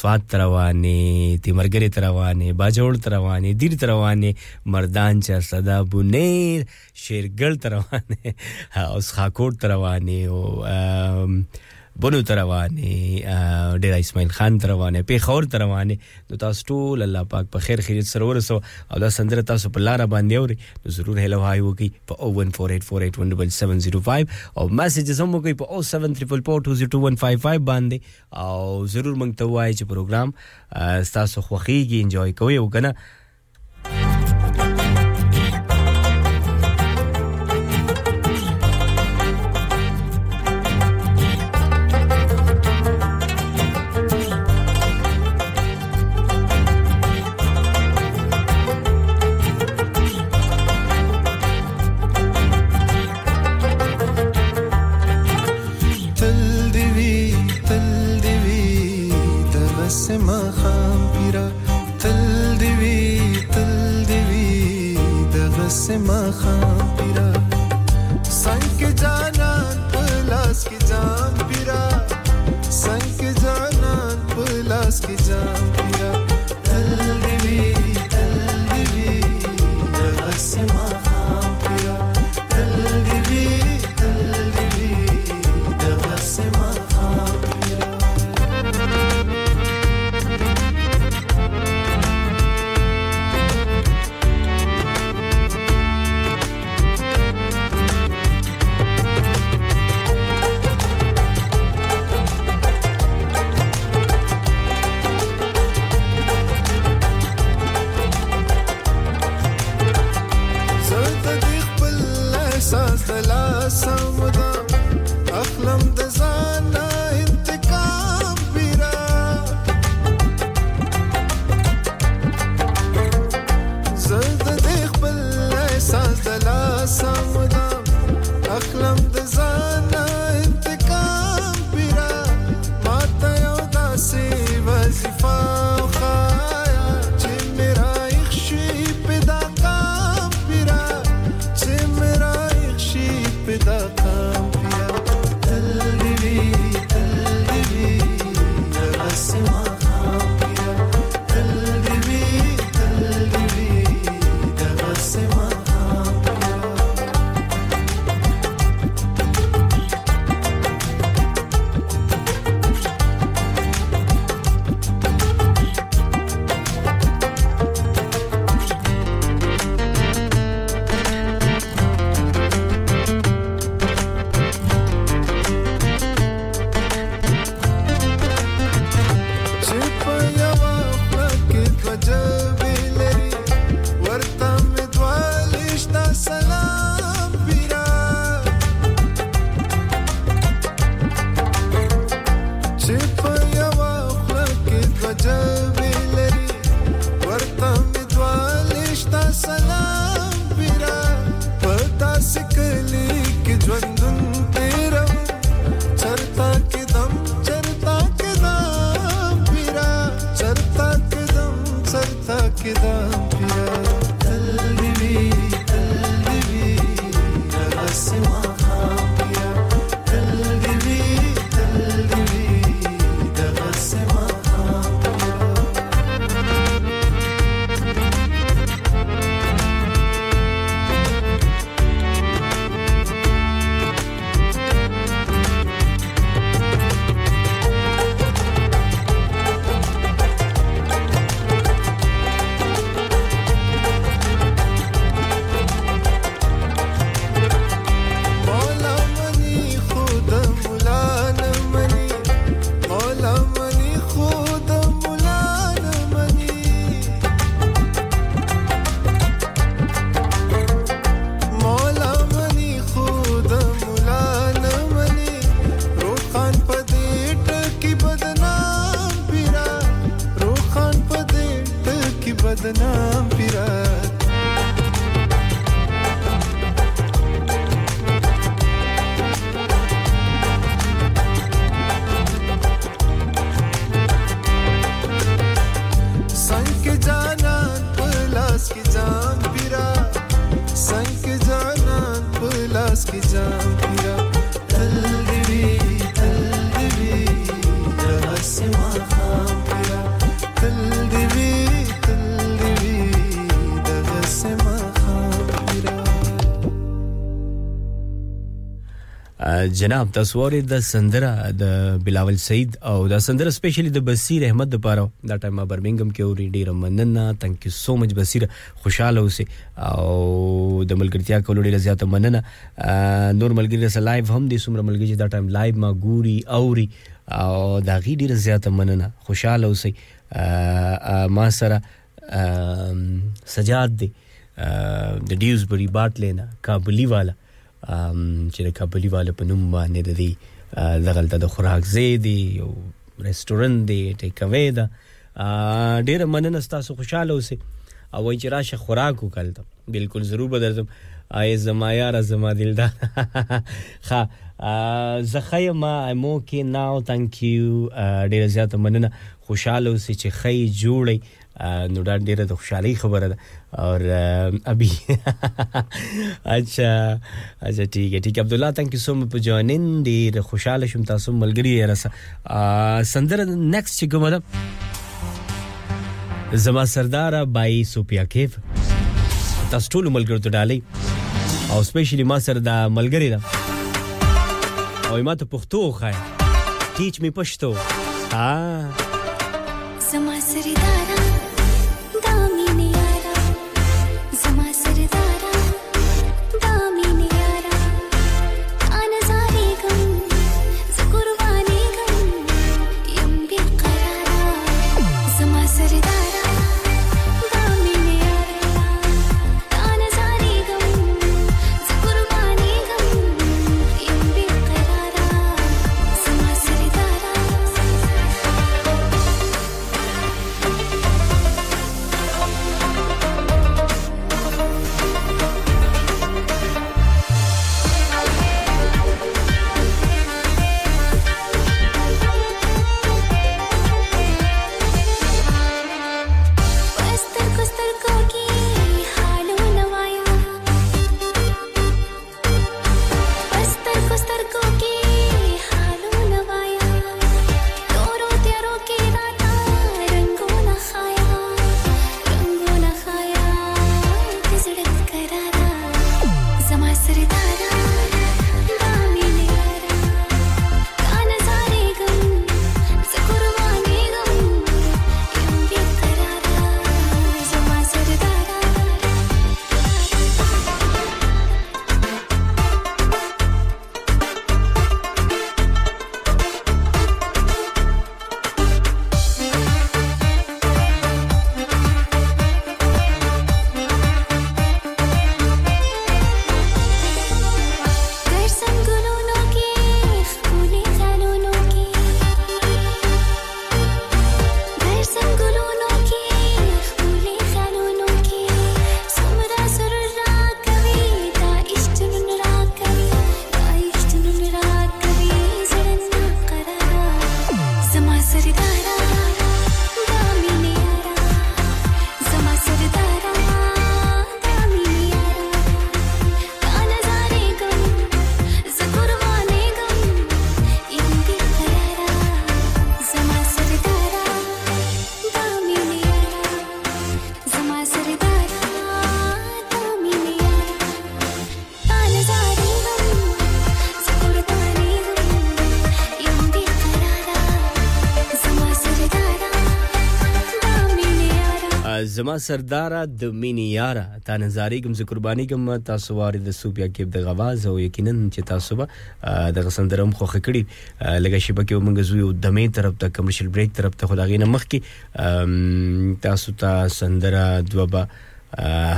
سواد ته روانه تیمرګری ته روانه باجوړ ته روانه دیر ته روانه مردان چا صدا بونیر شیرګل ته روانه اوس خاکوټ ته روانه او بنو تروانی ډیر اسماعیل خان تروانی پیخور تروانی نو تاسو ټول الله پاک په خیر خیریت سره ورسو او دا سندره تاسو په لاره باندې اوري نو ضرور هلو هاي وکي په او one four eight four eight one seven zero five او میسجز هم وکي په zero seven four four two zero two one five five باندې او ضرور مونږ ته وایي چې پروګرام تاسو خوخیږي انجوای کوئ او کنه جناب تصور د سندره د بلاول سعید او د سندره سپیشلی د بصیر احمد د پاره دا ټایم برمنګم کې اوري ډیر مننه ثانک یو سو مچ بصیر خوشاله اوسه او د ملګرتیا کولو ډیر زیات مننه نور ملګری سره لایو هم د سمر ملګری دا ټایم لایو ما ګوري اوري او دا غی ډیر زیات مننه خوشاله اوسه ما سره سجاد دی د ډیوزبری باټلینا کابلی والا ام چې د کابلی والے په نوم باندې د دې دغلطه د خوراک زیدي یو ریسټورانټ دی ټیک اوی دا ډیر مننه تاسو خوشاله اوسئ او وای چې راشه خوراک وکړم بالکل ضرور بدرم ای زما یار زما دلدار ها زخه ما مو کې ناو ثانک یو ډیر زیات مننه خوشاله اوسئ چې خی جوړي نو دا ډیره د خوشحالي خبره ده او ابي اچھا اچھا ٹھیک ہے ٹھیک عبد الله thank you so much for joining ډیر خوشاله شوم تاسو ملګری یاره سندر نیکسټ چې کومه ده زما سردار بای سوپیا کیف تاسو ټول ملګرو ته ډالې او سپیشلی ما سره د ملګری ده او ماته پښتو خای ټیچ می پښتو ها زما سردار زما سردارا د مینیارا تا نظاری کوم قربانی کوم تاسو واری د سوبیا کې د غواز او یقینا چې تاسو به د غسندرم خوخه کړی لګه شبکه ومنګ زوی د می طرف ته کمرشل بریک طرف ته خدای نه مخ کې تاسو ته سندرا دوبا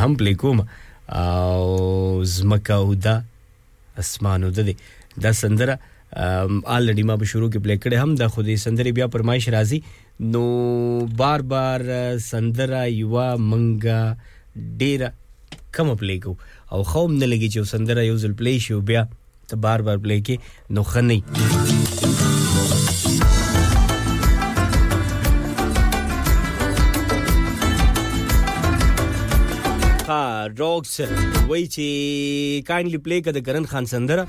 هم پلیکوم او زمکا او دا اسمان او د دا سندرا آلریډي ما به شروع کې پلی کړې هم د خودي سندري بیا پرمایش راځي نو بار بار سندرا یوا منګا ډیر کم پلی کو او خوم نه لګی چې سندرا یو ځل پلی شو بیا ته بار بار پلی کې نو خنی ها روکس وای چې کایندلی پلی کړه د کرن خان سندرا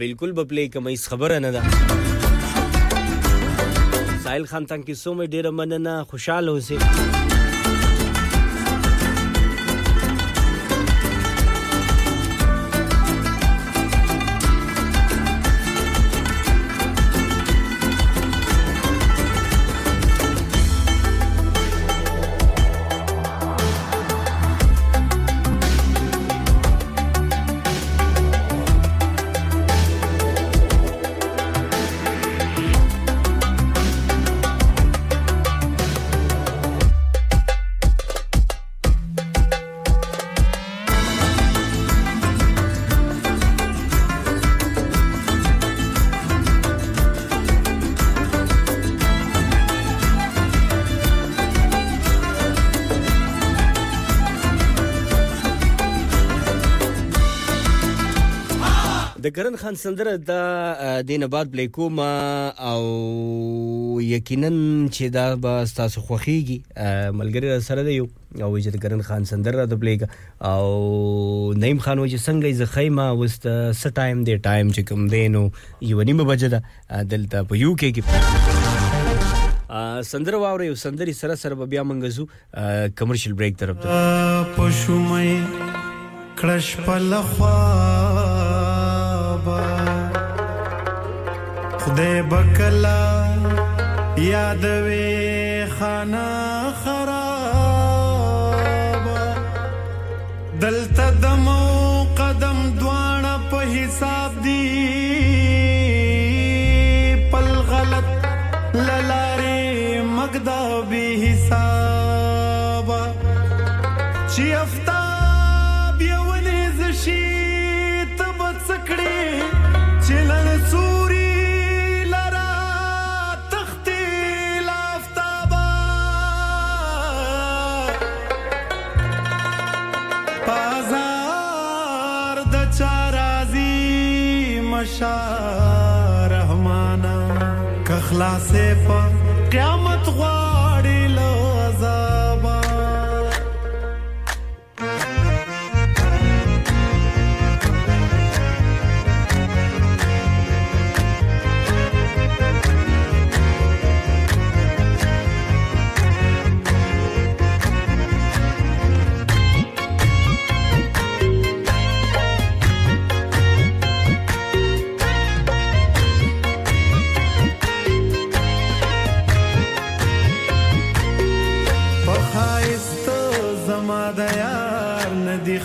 بالکل به پلی کوم هیڅ خبره نه ده سائل خان thank you so much ډیر مننه خوشاله اوسئ د کرن خان سندره د دینه بعد پلی کوم او یقینا چې دا به تاسو خوخیږي ملګری سره دی او وجد کرن خان سندره د پلی او نیم خان وجه څنګه ز خیمه وست س ټایم دی ټایم چې کوم دینو یو نیم بجه دا دلته په یو کې کې سندره واوري او سندري سره سره بیا منګزو کمرشل بریک طرف ته پښومې کرش پل خوابا خدای بکلا یاد وی خانه خرابا دلته دم او قدم دوانه په حساب دی پل غلط للاره مقدا به حسابا چی افتا شاه رحمانا کخلاص په قیامت غواړي له عذاب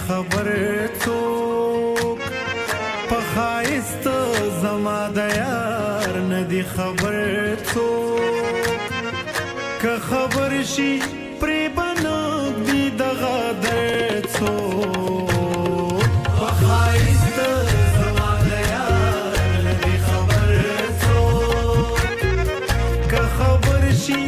خبر څوک په خایست زما د یار ندی خبر څوک که خبر شي پری بنو دی دغه د څوک په خایست زما د یار ندی خبر څوک که خبر شي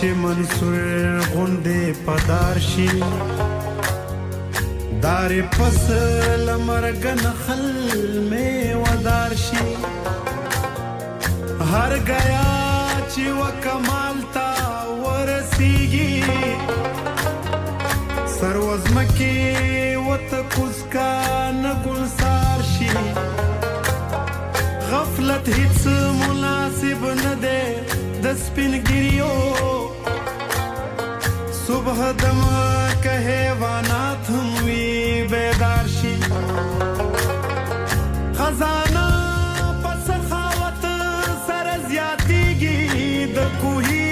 چه منصور غنده پدار شي دار فصل مرغن خل می ودار شي هر گیا چې وکمال تا ورسیږي سروز مکی وت کوز کان ګلزار شي غفلت هیڅ مناسب نه ده د سپینګریو صبح دم کہے وانا تھوی بیدار شي خزانہ پس خاوت سر زیاتیږي د کوهی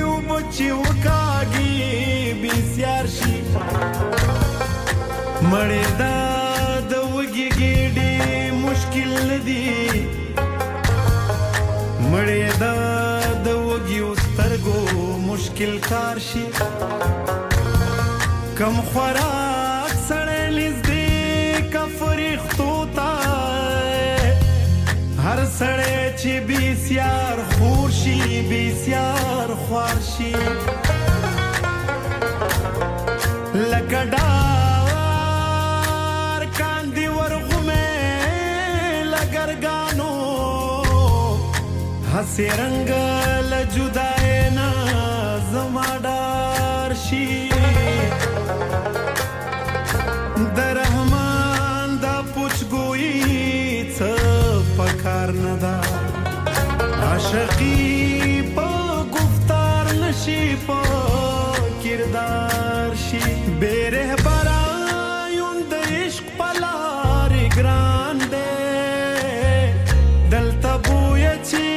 او بچي وکاږي بیسیار شي مړې دا د وګيږي ډېر مشکل دي مړې دا مشکل کار شي کم خوراک سره نږدې کفریختو تا هر سره چې بیسیار خور شي بیسیار خوار شي لګډار کاندي ورغمه لګرګانو حسي رنگ له جدای نه زمادار شي درحمان دا پوچګوي څه پکار نه دا عاشقي په گفتار نشي په کردار شي بیره برایون د عشق پلار ګران دې دلته بو یچي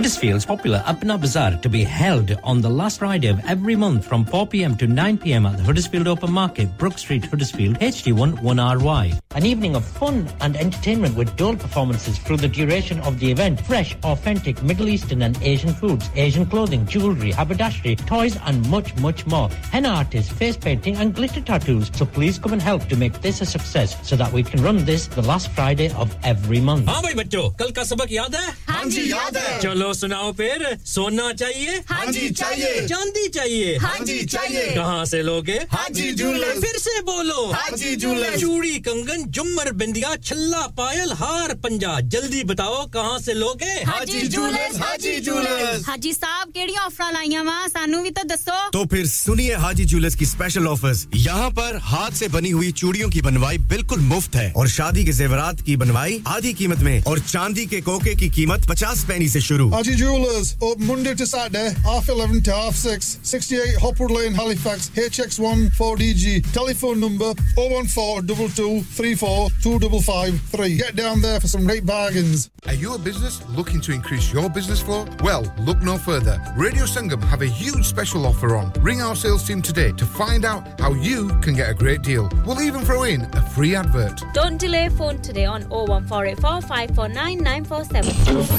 Huddersfield's popular Apna Bazaar to be held on the last Friday of every month from four p m to nine p m at the Huddersfield Open Market, Brook Street, Huddersfield, H D one one R Y. An evening of fun and entertainment with dual performances through the duration of the event. Fresh, authentic Middle Eastern and Asian foods, Asian clothing, jewellery, haberdashery, toys and much, much more. Henna artists, face painting and glitter tattoos. So please come and help to make this a success so that we can run this the last Friday of every month. Haan bhai bachcho, kal ka sabak yaad hai? हाँ जी याद है चलो सुनाओ फिर सोना चाहिए हाँ जी चाहिए चांदी चाहिए हाँ जी चाहिए कहाँ से लोगे हाजी जूलर्स फिर से बोलो हाजी जूलर्स चूड़ी कंगन जुमर बिंदिया छल्ला पायल हार पंजा जल्दी बताओ कहाँ से लोगे हाजी जूलर्स हाजी जूलर्स हाजी साहब केडी ऑफर लाईया वा सानू भी तो दसो तो फिर सुनिए हाजी जूलर्स की स्पेशल ऑफर्स यहाँ पर हाथ से बनी हुई चूड़ियों की बनवाई बिल्कुल मुफ्त है और शादी के जेवरात की बनवाई आधी कीमत में और चांदी के कोके की कीमत पचास पैसे से शुरू Haji Jewellers open Monday to Saturday half eleven to half six sixty-eight Hopwood Lane Halifax H X one four D G telephone number oh one four two two three four two five five three get down there for some great bargains Are you a business looking to increase your business flow? Well, look no further Radio Sangam have a huge special offer on Ring our sales team today to find out how you can get a great deal We'll even throw in a free advert Don't delay phone today on oh one four eight four five four nine nine four seven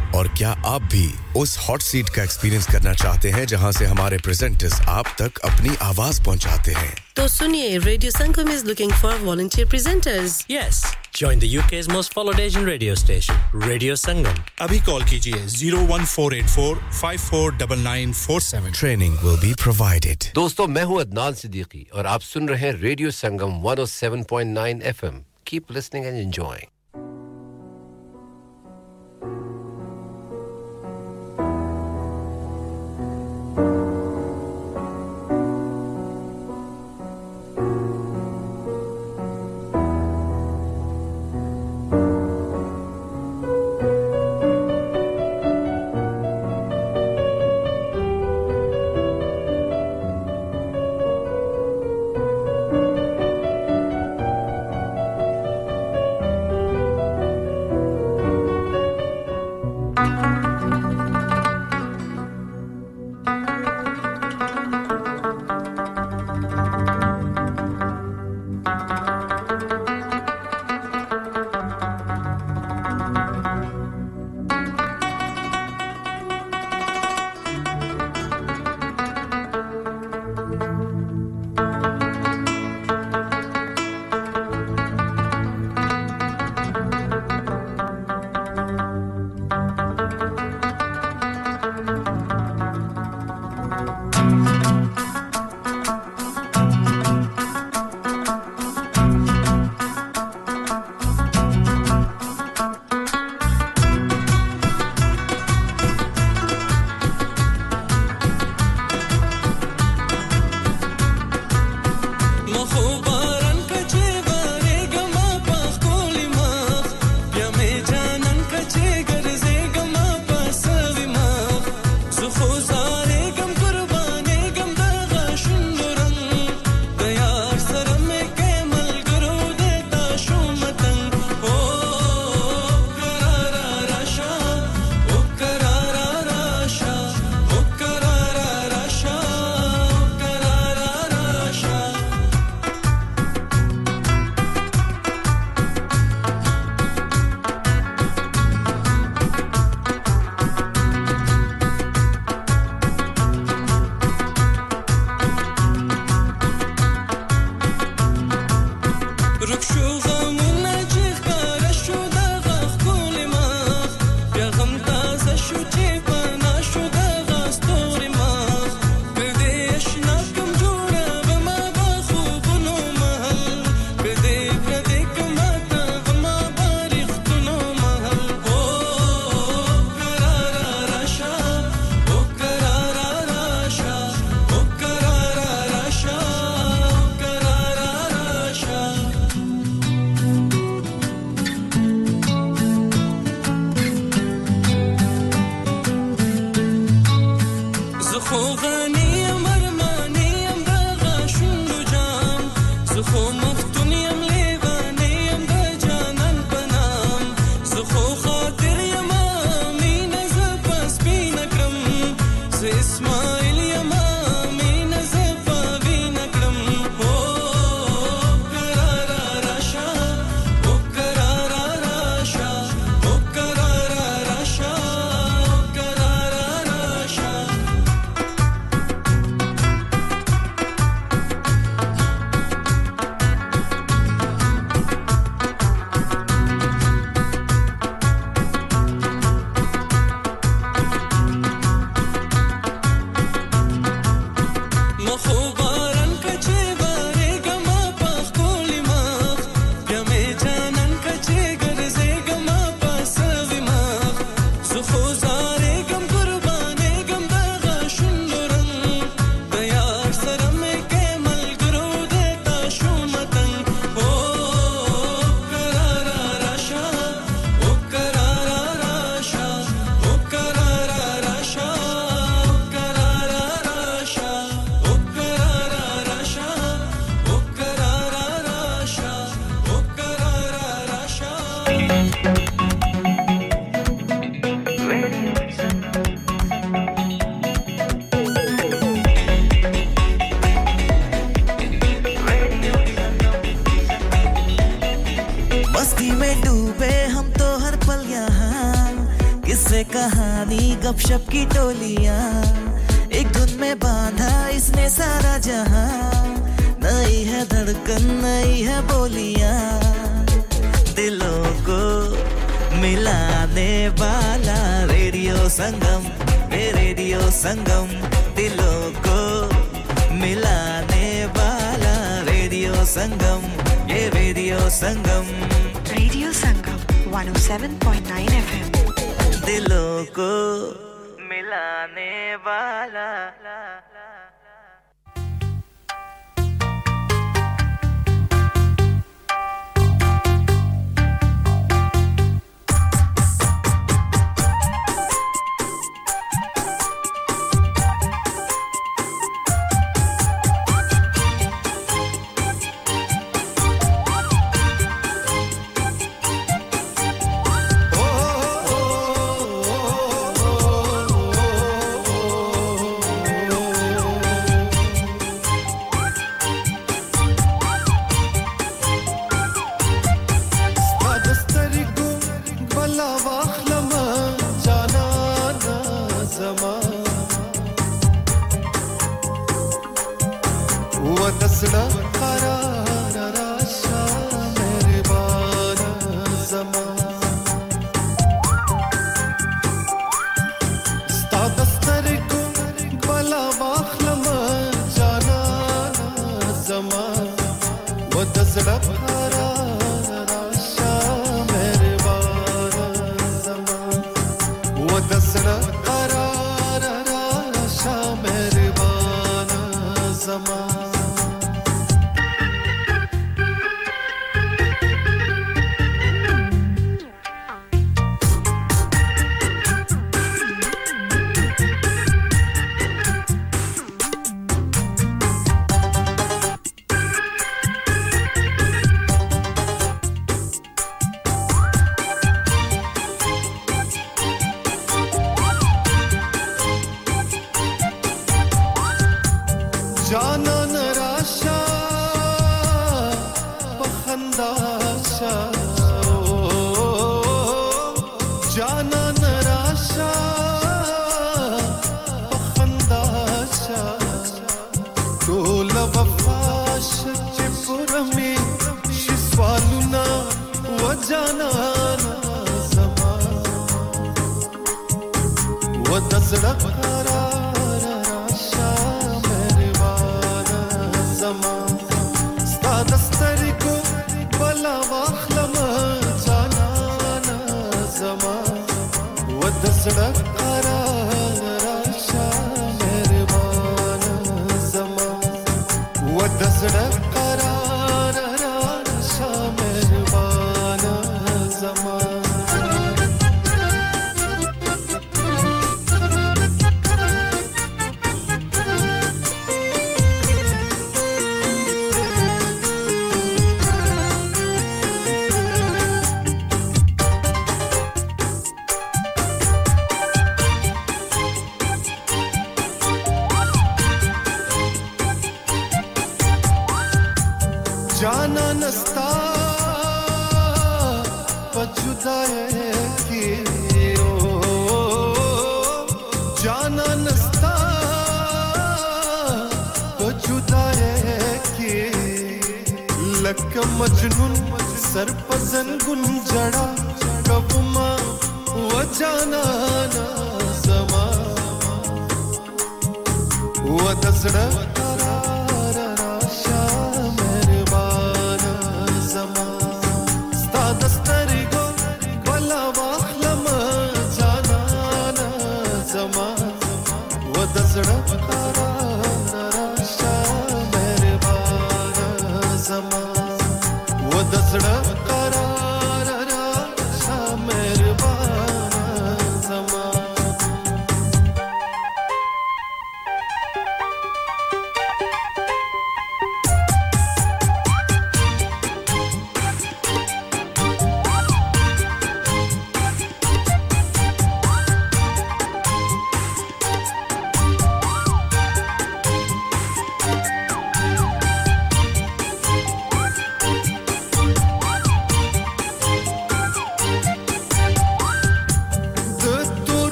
और क्या आप भी उस hot seat का experience करना चाहते हैं जहां से हमारे प्रेजेंटर्स आप तक अपनी आवाज पहुंचाते हैं तो सुनिए radio Sangam is looking for volunteer presenters yes join the UK's most followed Asian radio station Radio Sangam abhi call kijiye oh one four eight four five four nine nine four seven training will be provided दोस्तों मैं हूं अदनान सिद्दीकी और आप सुन रहे हैं radio Sangam one oh seven point nine F M keep listening and enjoying गपशप की टोलियां एक धुन में बांधा इसने सारा जहां नई है धड़कन नई है बोलियां दिलों को मिलाने वाला रेडियो संगम ये रेडियो संगम दिलों को मिलाने वाला रेडियो संगम ये radio Sangam radio Sangam one oh seven point nine F M दिलों को मिलाने वाला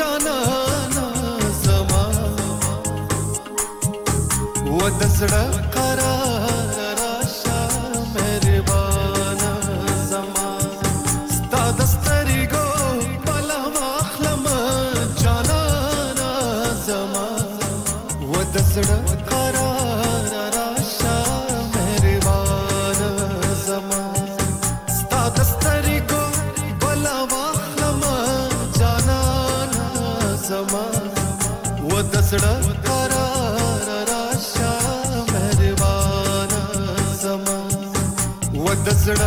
जाना ना समा वो दसड़ा करार राशा मेरे बाना समा स्तादस्तरी गो पलमा अखलमा जाना ना समा वो दसड़ा करार राशा मेरे बाना समा स्तादस्तरी गो पलमा अखलमा जाना ना समा वो दसड़ा Zara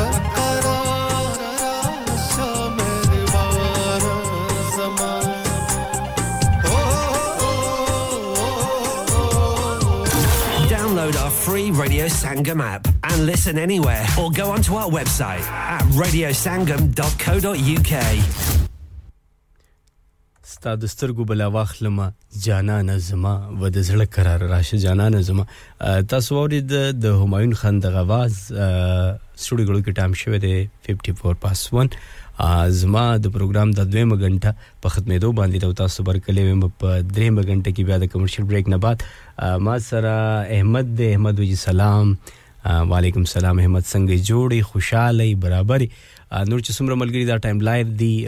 free Radio Sangam app and listen anywhere or go onto our website at radio sangam dot co dot u k تا د سترګو بلا واخلمه جانان زما و د زړه قرار راشه جانان زما تاسو ورید د همایون خان د غواز سټوډیو کې ټایم شوه دی fifty-four past one زما د پروګرام د دوه مګنټه په خدمتو باندې د تاسو برکلې مې په درې مګنټه کې بیا د کمرشل بریک نه بعد ما سره احمد د احمد وجی سلام وعلیکم سلام احمد څنګه جوړي خوشاله برابر نور چې څومره ملګری دا ټایم لایو دی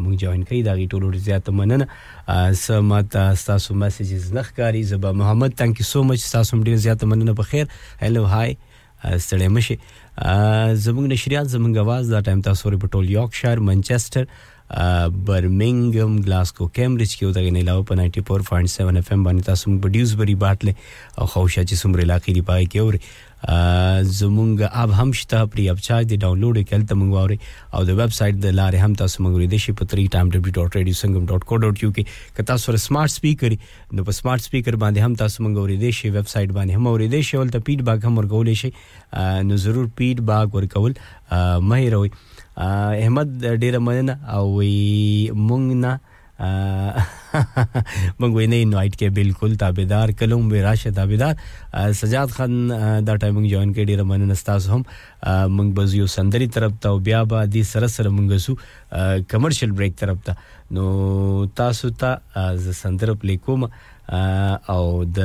مونږ جوائن کړئ دا غي ټولو زیات مننه سمات تاسو میسجز نخکاری زبا محمد ثانک یو سو مچ تاسو ډیر زیات مننه په خیر هلو هاي ستړی مشي زمونږ نشریات زمونږ आवाज دا ټایم تاسو ری پټول یارکشایر منچستر برمنګم ګلاسکو کیمبرج کې دا غنی لاو په ninety-four point seven اف ام باندې تاسو موږ ډیوز بری باټله او خوشا چې څومره علاقې دی پای کې اوري زمونږ اب هم شته پری اب چا دی ډاونلوډ کړل ته موږ واره او د ویب سټ د لارې هم تاسو موږ لري د شي په three w w w dot radio sangam dot co dot u k کتا سره سمارټ سپیکر نو په سمارټ سپیکر باندې هم تاسو موږ لري د شي ویب سټ باندې هم لري د شي ولته پیډ باک هم ورکول شي نو ضرور پیډ باک ورکول مې روي احمد ډیر مننه او موږ نه منگ وی نہیں نائٹ کے بالکل تابیدار کلوم بے راشد تابیدار سجاد خان دا ٹائم منگ جوائن کے ڈیر من نستاس ہم منگ بزیو سندری طرف تا بیا با دی سرسر منگسو کمرشل بریک طرف تا نو تاسو تا ز سندر پلی کوم او د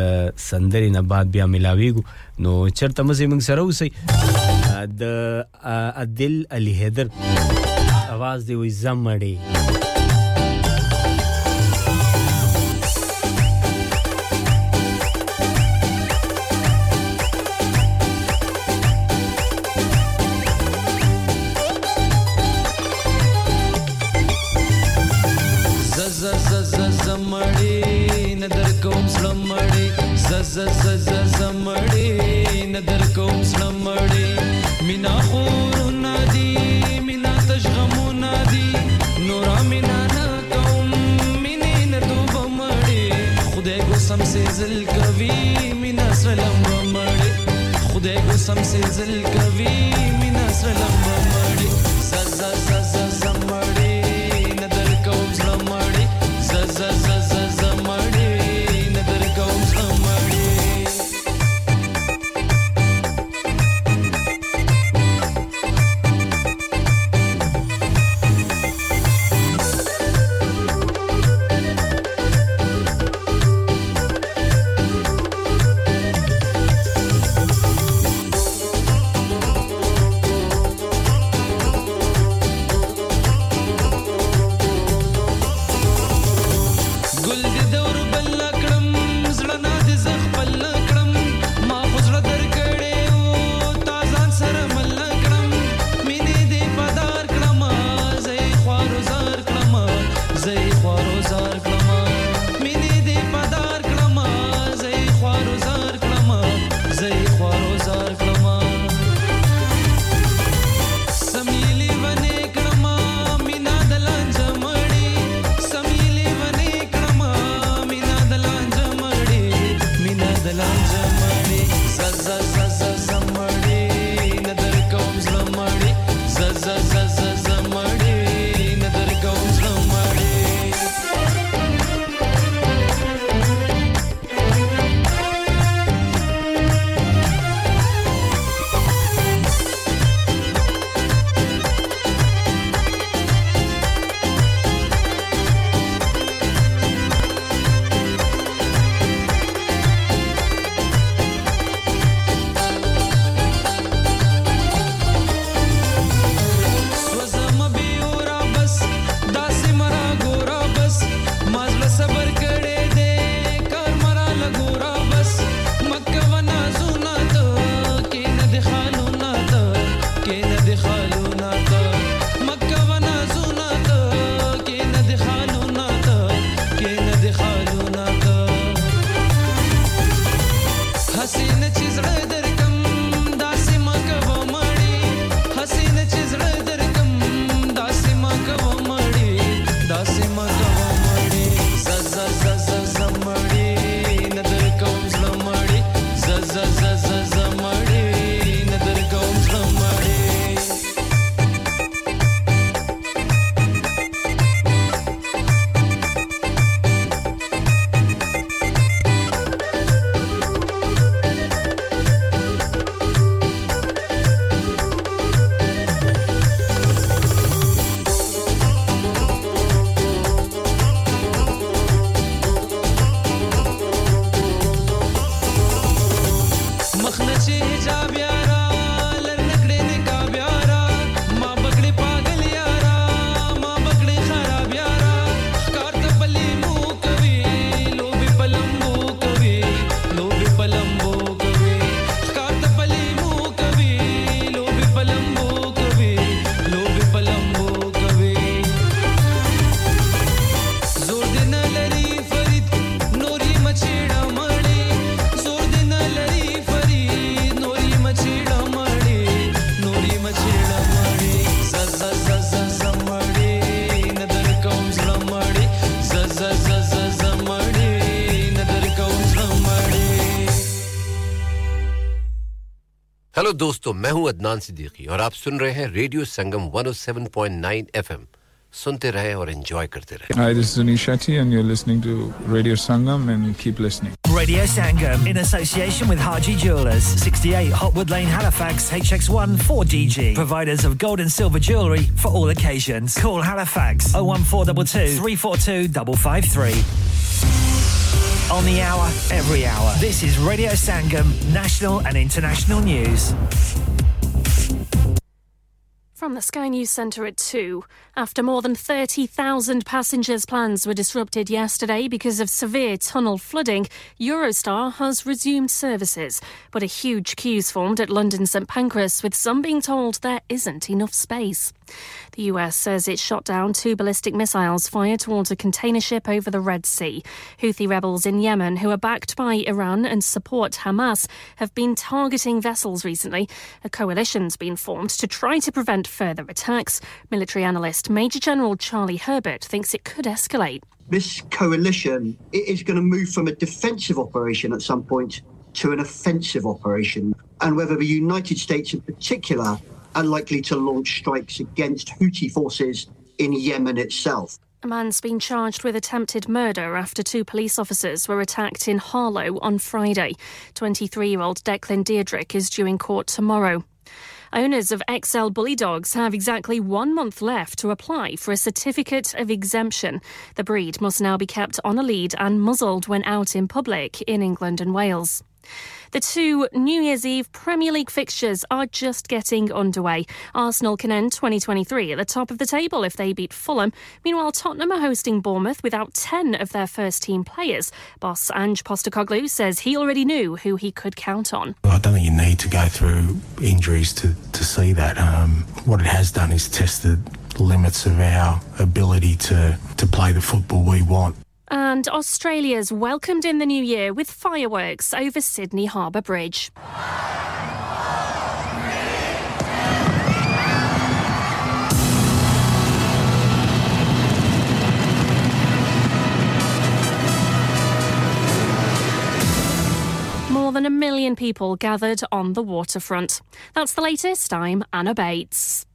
سندری نه بعد بیا ملاویګو نو چرته مزه منگ سره وسی د عادل علی حیدر आवाज دی وی زمړی दोस्तों मैं हूं अदनान सिद्दीकी और आप सुन रहे हैं radio Sangam one oh seven point nine F M सुनते रहें और एंजॉय करते रहें Hi this is Anish Shetty and you're listening to Radio Sangam and keep listening Radio Sangam in association with Haji Jewellers sixty-eight Hotwood Lane Halifax H X one four D G providers of gold and silver jewelry for all occasions call Halifax oh one four two two three four two five five three On the hour, every hour. This is Radio Sangam, national and international news. From the Sky News Centre at two. After more than thirty thousand passengers' plans were disrupted yesterday because of severe tunnel flooding, Eurostar has resumed services. But a huge queue's formed at London St Pancras, with some being told there isn't enough space. The U S says it shot down two ballistic missiles fired towards a container ship over the Red Sea. Houthi rebels in Yemen, who are backed by Iran and support Hamas, have been targeting vessels recently. A coalition's been formed to try to prevent further attacks. Military analyst Major General Charlie Herbert thinks it could escalate. This coalition, it is going to move from a defensive operation at some point to an offensive operation. And whether the United States in particular are likely to launch strikes against Houthi forces in Yemen itself. A man's been charged with attempted murder after two police officers were attacked in Harlow on Friday. twenty-three-year-old Declan Diedrich is due in court tomorrow. Owners of X L Bully dogs have exactly one month left to apply for a certificate of exemption. The breed must now be kept on a lead and muzzled when out in public in England and Wales. The two New Year's Eve Premier League fixtures are just getting underway. Arsenal can end twenty twenty-three at the top of the table if they beat Fulham. Meanwhile, Tottenham are hosting Bournemouth without ten of their first-team players. Boss Ange Postecoglou says he already knew who he could count on. I don't think you need to go through injuries to, to see that. Um, what it has done is tested the limits of our ability to, to play the football we want. And Australia's welcomed in the new year with fireworks over Sydney Harbour Bridge. More than a million people gathered on the waterfront. That's the latest. I'm Anna Bates.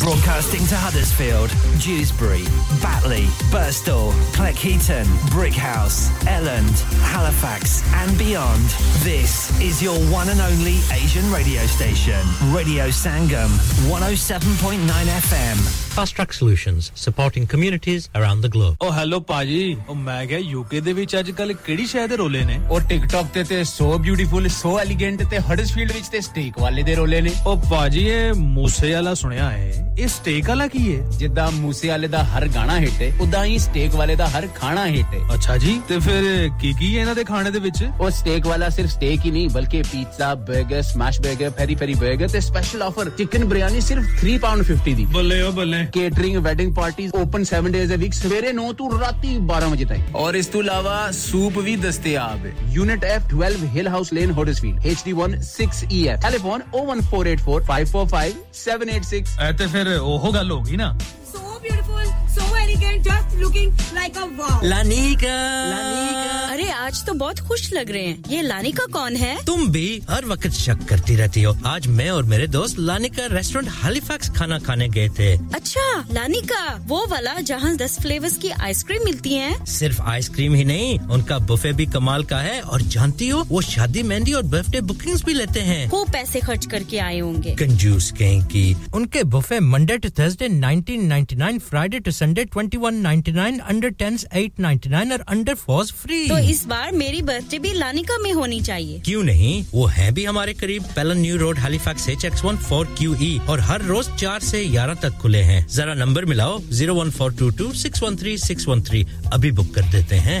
Broadcasting to Huddersfield, Dewsbury, Batley, Birstall, Cleckheaton, Brickhouse, Elland, Halifax and beyond. This is your one and only Asian radio station. Radio Sangam, one oh seven point nine F M. Fast Track Solutions, supporting communities around the globe. Oh, hello, Paji. Oh, I said, UK de vich ajkal kedi shay de role ne? Oh, TikTok te te so beautiful, so elegant te Huddersfield vich te steak wale de role ne? Oh, Paji, ye moose wala sunya hai. Ye steak wala ki hai? Jidda moose wale da har gana hit hai, udda hi steak wale da har khana hit hai. Acha ji, te fir ki ki hai inna de khane de vich? Oh, steak wala sirf steak hi nahi, balki pizza, burger, smash burger, peri peri burger te special offer chicken biryani sirf three pound fifty di. Balle oh balle. Catering, wedding parties, open seven days a week. Severe no to rati twelve baje tak. Aur is to ilawa soup bhi dastiyab hai. Unit F twelve Hill House Lane, Huddersfield. H D one six E F. Telephone oh one four eight four, five four five, seven eight six. Aate fir oh ho gal hogi na. So beautiful, so elegant. and just looking like a wow. Lanika. Lanika. अरे आज तो बहुत खुश लग रहे हैं। ये Lanika कौन है? तुम भी हर वक्त शक करती रहती हो। आज मैं और मेरे दोस्त लानिका रेस्टोरेंट हैलिफैक्स खाना खाने गए थे। अच्छा, लानिका, वो वाला जहां ten फ्लेवर्स की आइसक्रीम मिलती हैं? सिर्फ आइसक्रीम ही नहीं, उनका बुफे भी कमाल का है और जानती हो, वो शादी मेहंदी और बर्थडे बुकिंग्स भी लेते हैं। खूब पैसे खर्च करके आए होंगे। कंजूस कहीं की। उनके buffet Monday to Thursday nineteen ninety-nine, Friday to Sunday twenty-one ninety-nine, under tens eight ninety-nine और अंडर fours फ्री। तो इस बार मेरी बर्थडे भी लानिका में होनी चाहिए। क्यों नहीं? वो है भी हमारे करीब Pellon new road Halifax H X one four Q E और हर रोज four से eleven तक खुले हैं। जरा नंबर मिलाओ zero one four two two six one three six one three अभी बुक कर देते हैं।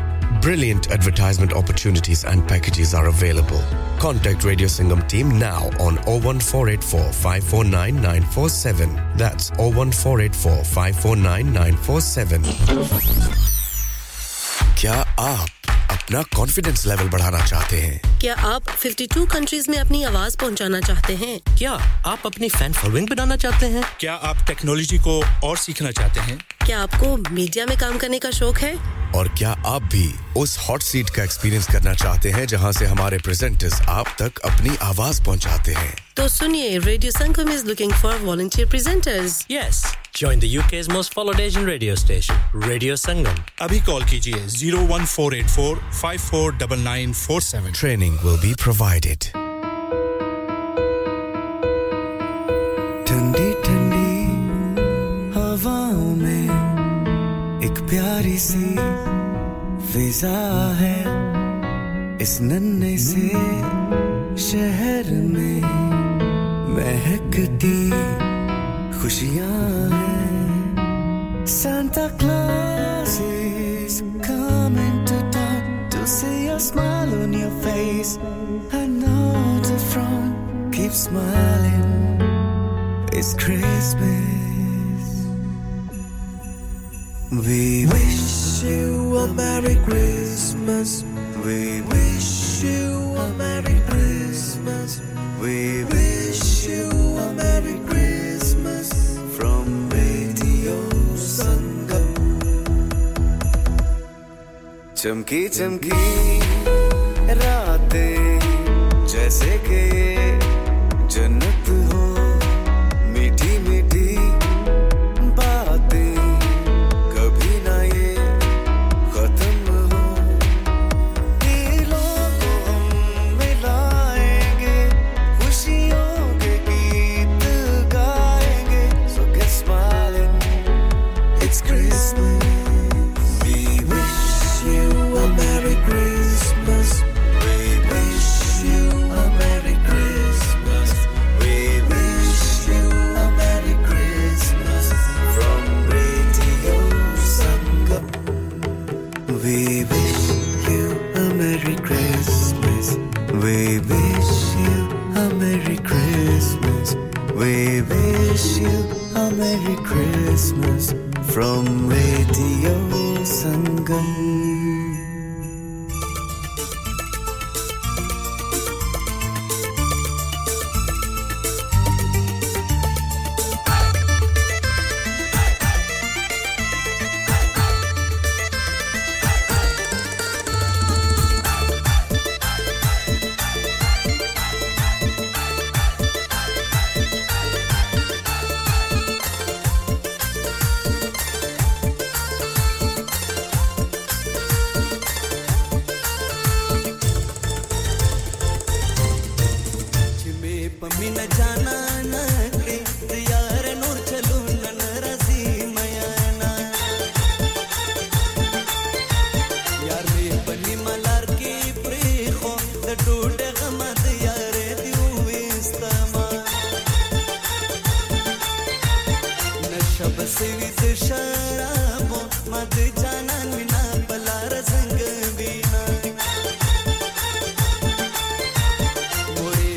Brilliant advertisement opportunities and packages are available. Contact Radio Sangam team now on zero one four eight four five four nine nine four seven. That's zero one four eight four five four nine nine four seven. Kya aap अपना confidence level बढ़ाना चाहते हैं? क्या आप fifty-two countries में अपनी आवाज पहुंचाना चाहते हैं? क्या आप अपनी फैन फॉलोइंग बनाना चाहते हैं? क्या आप टेक्नोलॉजी को और सीखना चाहते हैं? क्या आपको मीडिया में काम करने का शौक है? और क्या आप भी उस हॉट सीट का एक्सपीरियंस करना चाहते हैं जहां से हमारे प्रेजेंटर्स आप तक अपनी आवाज पहुंचाते हैं? तो सुनिए, radio Sangam is looking for volunteer presenters. Yes. Join the U K's most followed Asian radio station, Radio Sangam. Abhi call kijiye zero one four eight four five four nine nine four seven. Training will be provided. Thandi thandi hawaon mein ek pyari si fiza hai is nanne se shehar mein mehkti खुशियां हैं। Santa Claus is coming to town to see a smile on your face. I know the front keeps smiling. It's Christmas. We wish you a Merry Christmas. We wish you a Merry Christmas. We wish you a Merry Christmas. From Radio Sangam. Chamki chamki raatein jaise ke jannat ho, meethi meethi baatein kabhi na ye khatam ho. Dilon ko hum milayenge, khushiyon ke geet gaayenge. So get smiling, it's Christmas. We wish you a Merry Christmas. We wish you a Merry Christmas. We wish you a Merry Christmas from Radio Sangam. We wish you a Merry Christmas. We wish you a Merry Christmas. We wish you a Merry Christmas from Radio Sangam. Boy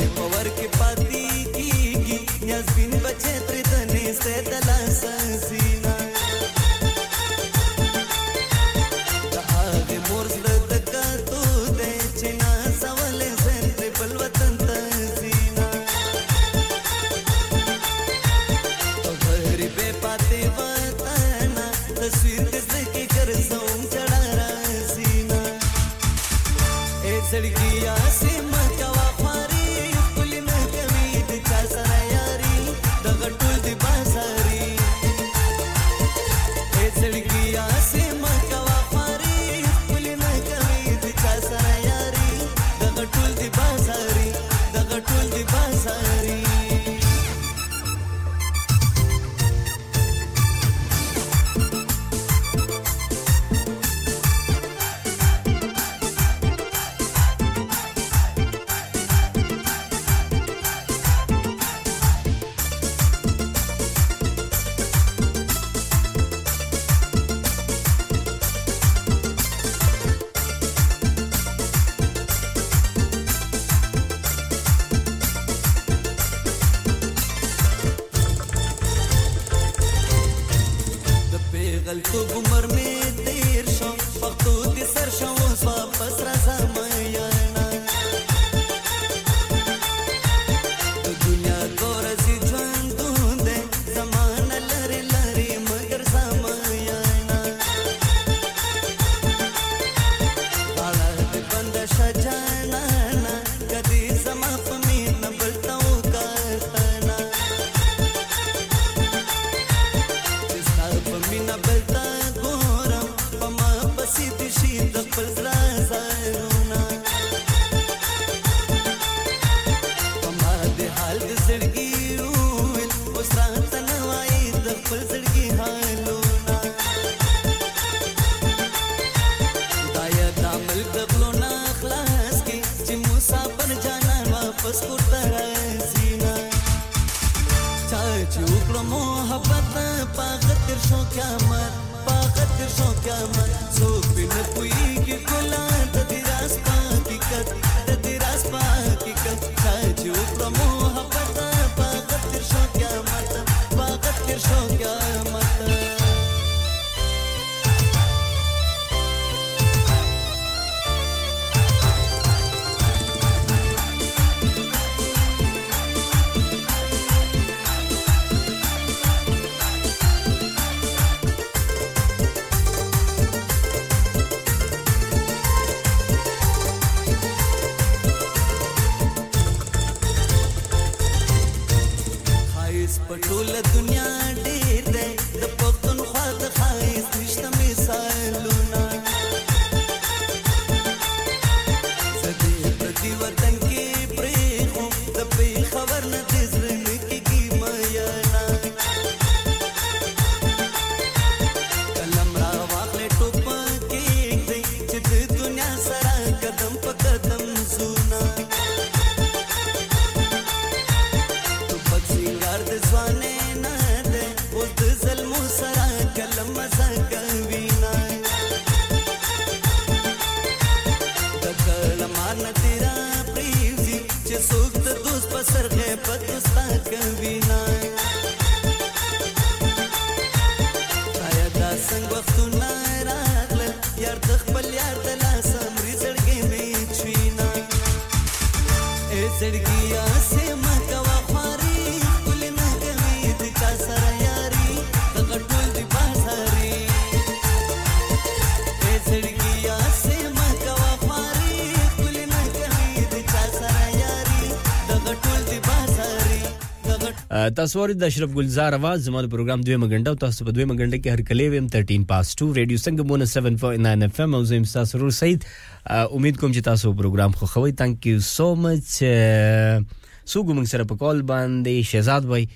تاسو ورې د اشرف ګلزار आवाज زموږ پروګرام دویمه غنډه او تاسو په دویمه غنډه کې هر کله ویم thirteen past two رادیو سنگم seven forty-nine اف ام او زم تاسو ورو سعید امید کوم چې تاسو پروګرام خو خوي ثانک یو سو مچ سو ګم سره په کال باندې شهزاد بھائی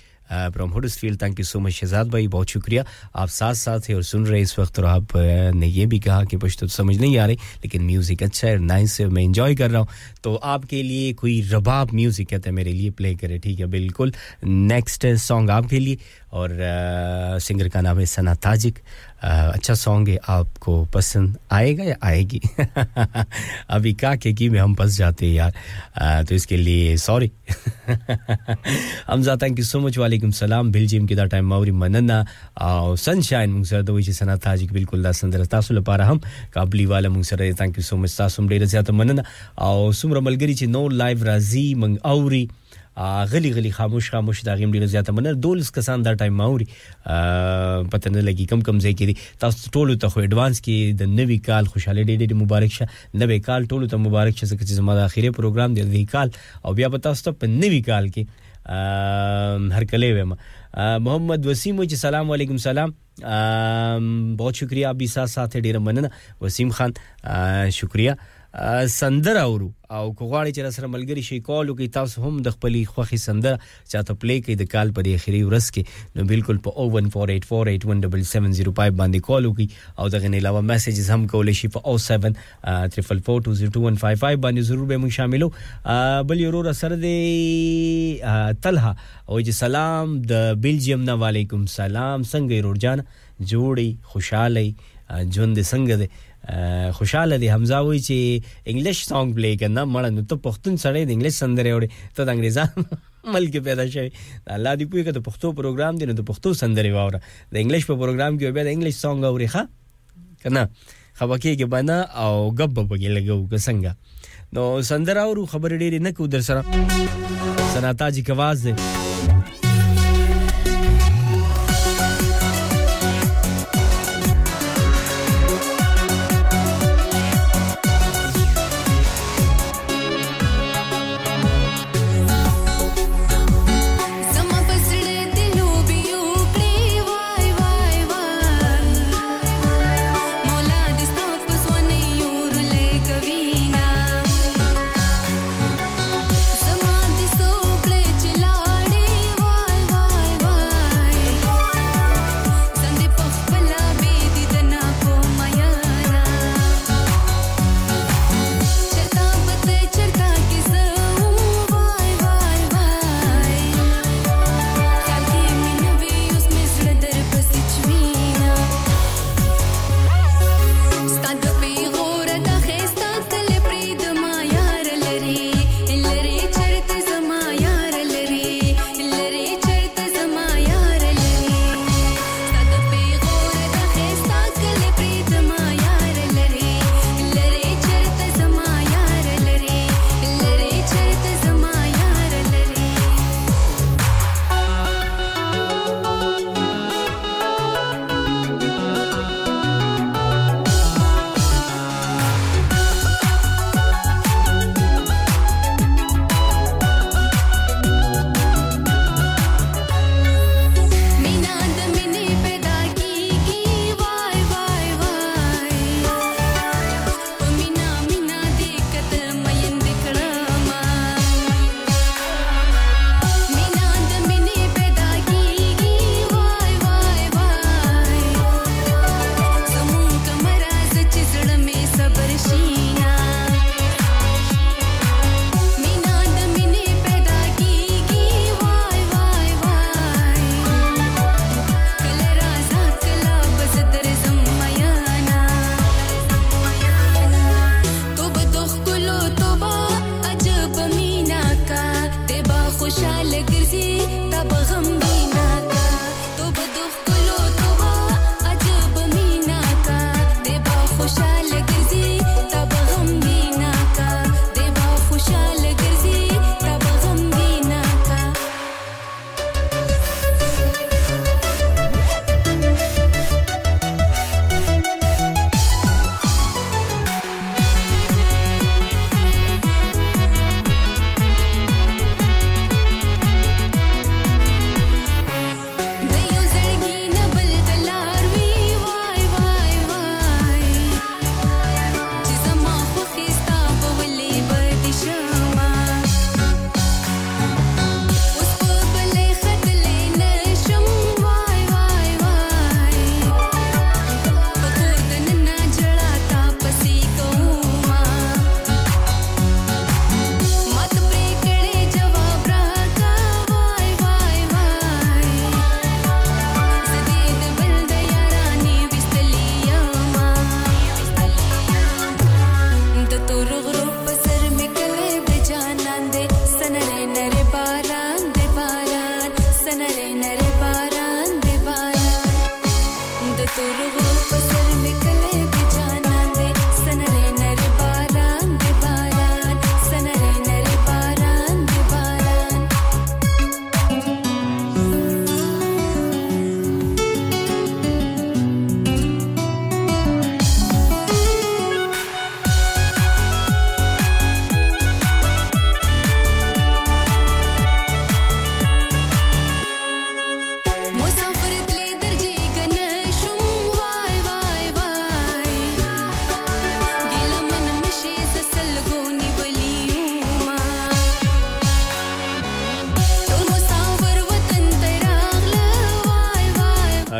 فرام Huddersfield thank you so much Shahzad भाई बहुत शुक्रिया आप साथ-साथ हैं और सुन रहे इस वक्त और आप ने ये भी कहा कि पश्तो समझ नहीं आ रही लेकिन म्यूजिक अच्छा है नाइस से मैं एंजॉय कर रहा हूं तो आपके लिए कोई रबाब म्यूजिक है तो मेरे लिए प्ले करें ठीक है बिल्कुल नेक्स्ट सॉन्ग आपके लिए और सिंगर का नाम है सना ताजिक अच्छा सॉन्ग है आपको पसंद आएगा या आएगी अभी काके की में हम फंस जाते हैं यार आ, तो इसके लिए sorry Hamza thank you so much वालेकुम सलाम बेल्जियम के दा टाइम मौरी मनना और सनशाइन मुंगसर दो इसी सना ताजिक बिल्कुल दा संदर तासुल पारा हम काबली वाला मुंगसर थैंक यू सो मच तासुम डेरा ज्यादा मनना और सुमरमलगरी ची नो लाइव राजी मंग औरी غلی غلی خاموش خاموش دا غیم ډیر زیاته منر دولس کسان دا ټایم ماوري پته نه لګي کم کم ځای کې تاسو ټولو ته خو ایڈوانس کې د نوې کال خوشاله ډېر ډېر مبارک شه نوې کال ټولو ته مبارک شه چې زموږ د اخیری پروګرام دی د کال او بیا په تاسو ته په نوې کال کې هر کله ویم محمد وسیم जी सलाम वालेकुम सलाम बहुत शुक्रिया आप भी साथ साथ है डेरा मनना वसीम खान शुक्रिया سندره اورو او کوغاړي چې سره ملګری شي کالو کې تاسو هم د خپلې خوخي سندره چاته پلی کې د کال پر اخري ورځ کې نو بالکل په او one four eight four eight one seven seven zero five باندې کالو کې او دغه نه علاوه میسجز هم کول شي په oh seven four four two oh two one five five باندې ضرور به موږ شاملو بل یو ورو سره دی طلحه او جی سلام د بلجیم نه وعلیکم سلام څنګه ورور جان جوړي خوشاله ژوند څنګه دی خوشاله دي حمزه وی چې انګلیش سانګ پلی کنه مړه نو ته پښتون سره د انګلیش سندره وړي ته د انګریزان ملک پیدا شي الله دې پوهه کته پښتو پروګرام دي نو د پښتو سندره واره د انګلیش په پروګرام کې به د انګلیش سانګ اوري ښه کنه خبرکې کې بنا او غب بګی لګو څنګه نو سندره او خبر ډېری نه کو در سره سناتا جی کواز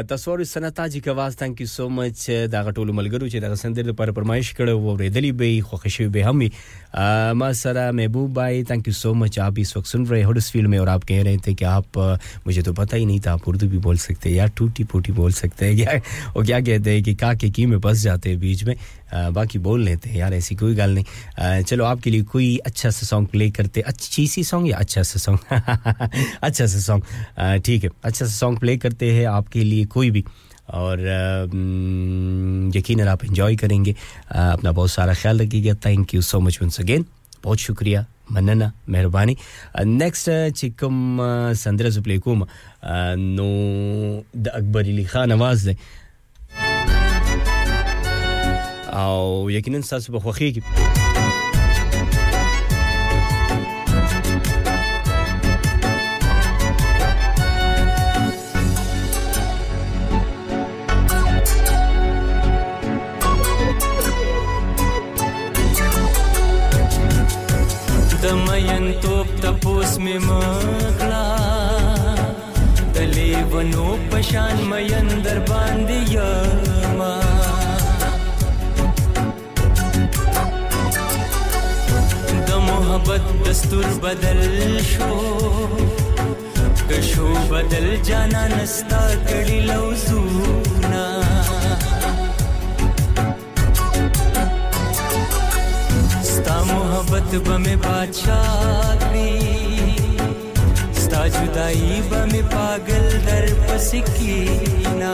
تصور سنتا جی کواز thank you so much دا غټول ملګرو چې دا سندر پر پرمایش کړه و ریدلی به خوښي به همي ما سره محبوب بھائی thank you so much آپ اس وقت سن رہے ہڈسفیلڈ میں اور آپ کہہ رہے تھے کہ آپ مجھے تو پتہ ہی نہیں تھا آپ اردو بھی بول سکتے یا ٹوٹی پوٹی بول سکتے ہیں اور کیا کہتے ہیں کہ کا کے کی میں پھنس جاتے ہیں بیچ میں باقی بول لیتے ہیں یار ایسی کوئی گل نہیں چلو آپ کے لیے کوئی اچھا سا سانگ پلے کرتے اچھی سی سانگ یا اچھا سا سانگ اچھا سا سانگ ٹھیک ہے اچھا سا سانگ پلے کرتے ہیں آپ کے لیے کوئی بھی اور یقیناً آپ انجوائے کریں گے اپنا بہت سارا خیال رکھیے گا thank you so much once again بہت شکریہ manana meherbani next chikum sandra zuplekum no the akbar ali khan awaz de او yakinan sasu ba khokhi ki mimagla dale vano pashan mayandar bandiya ma da mohabbat dastur badal sho dasho badal jana nasta kadi lauzuna sta mohabbat bame bachati जुदाई बमे पागल दर पसिकीना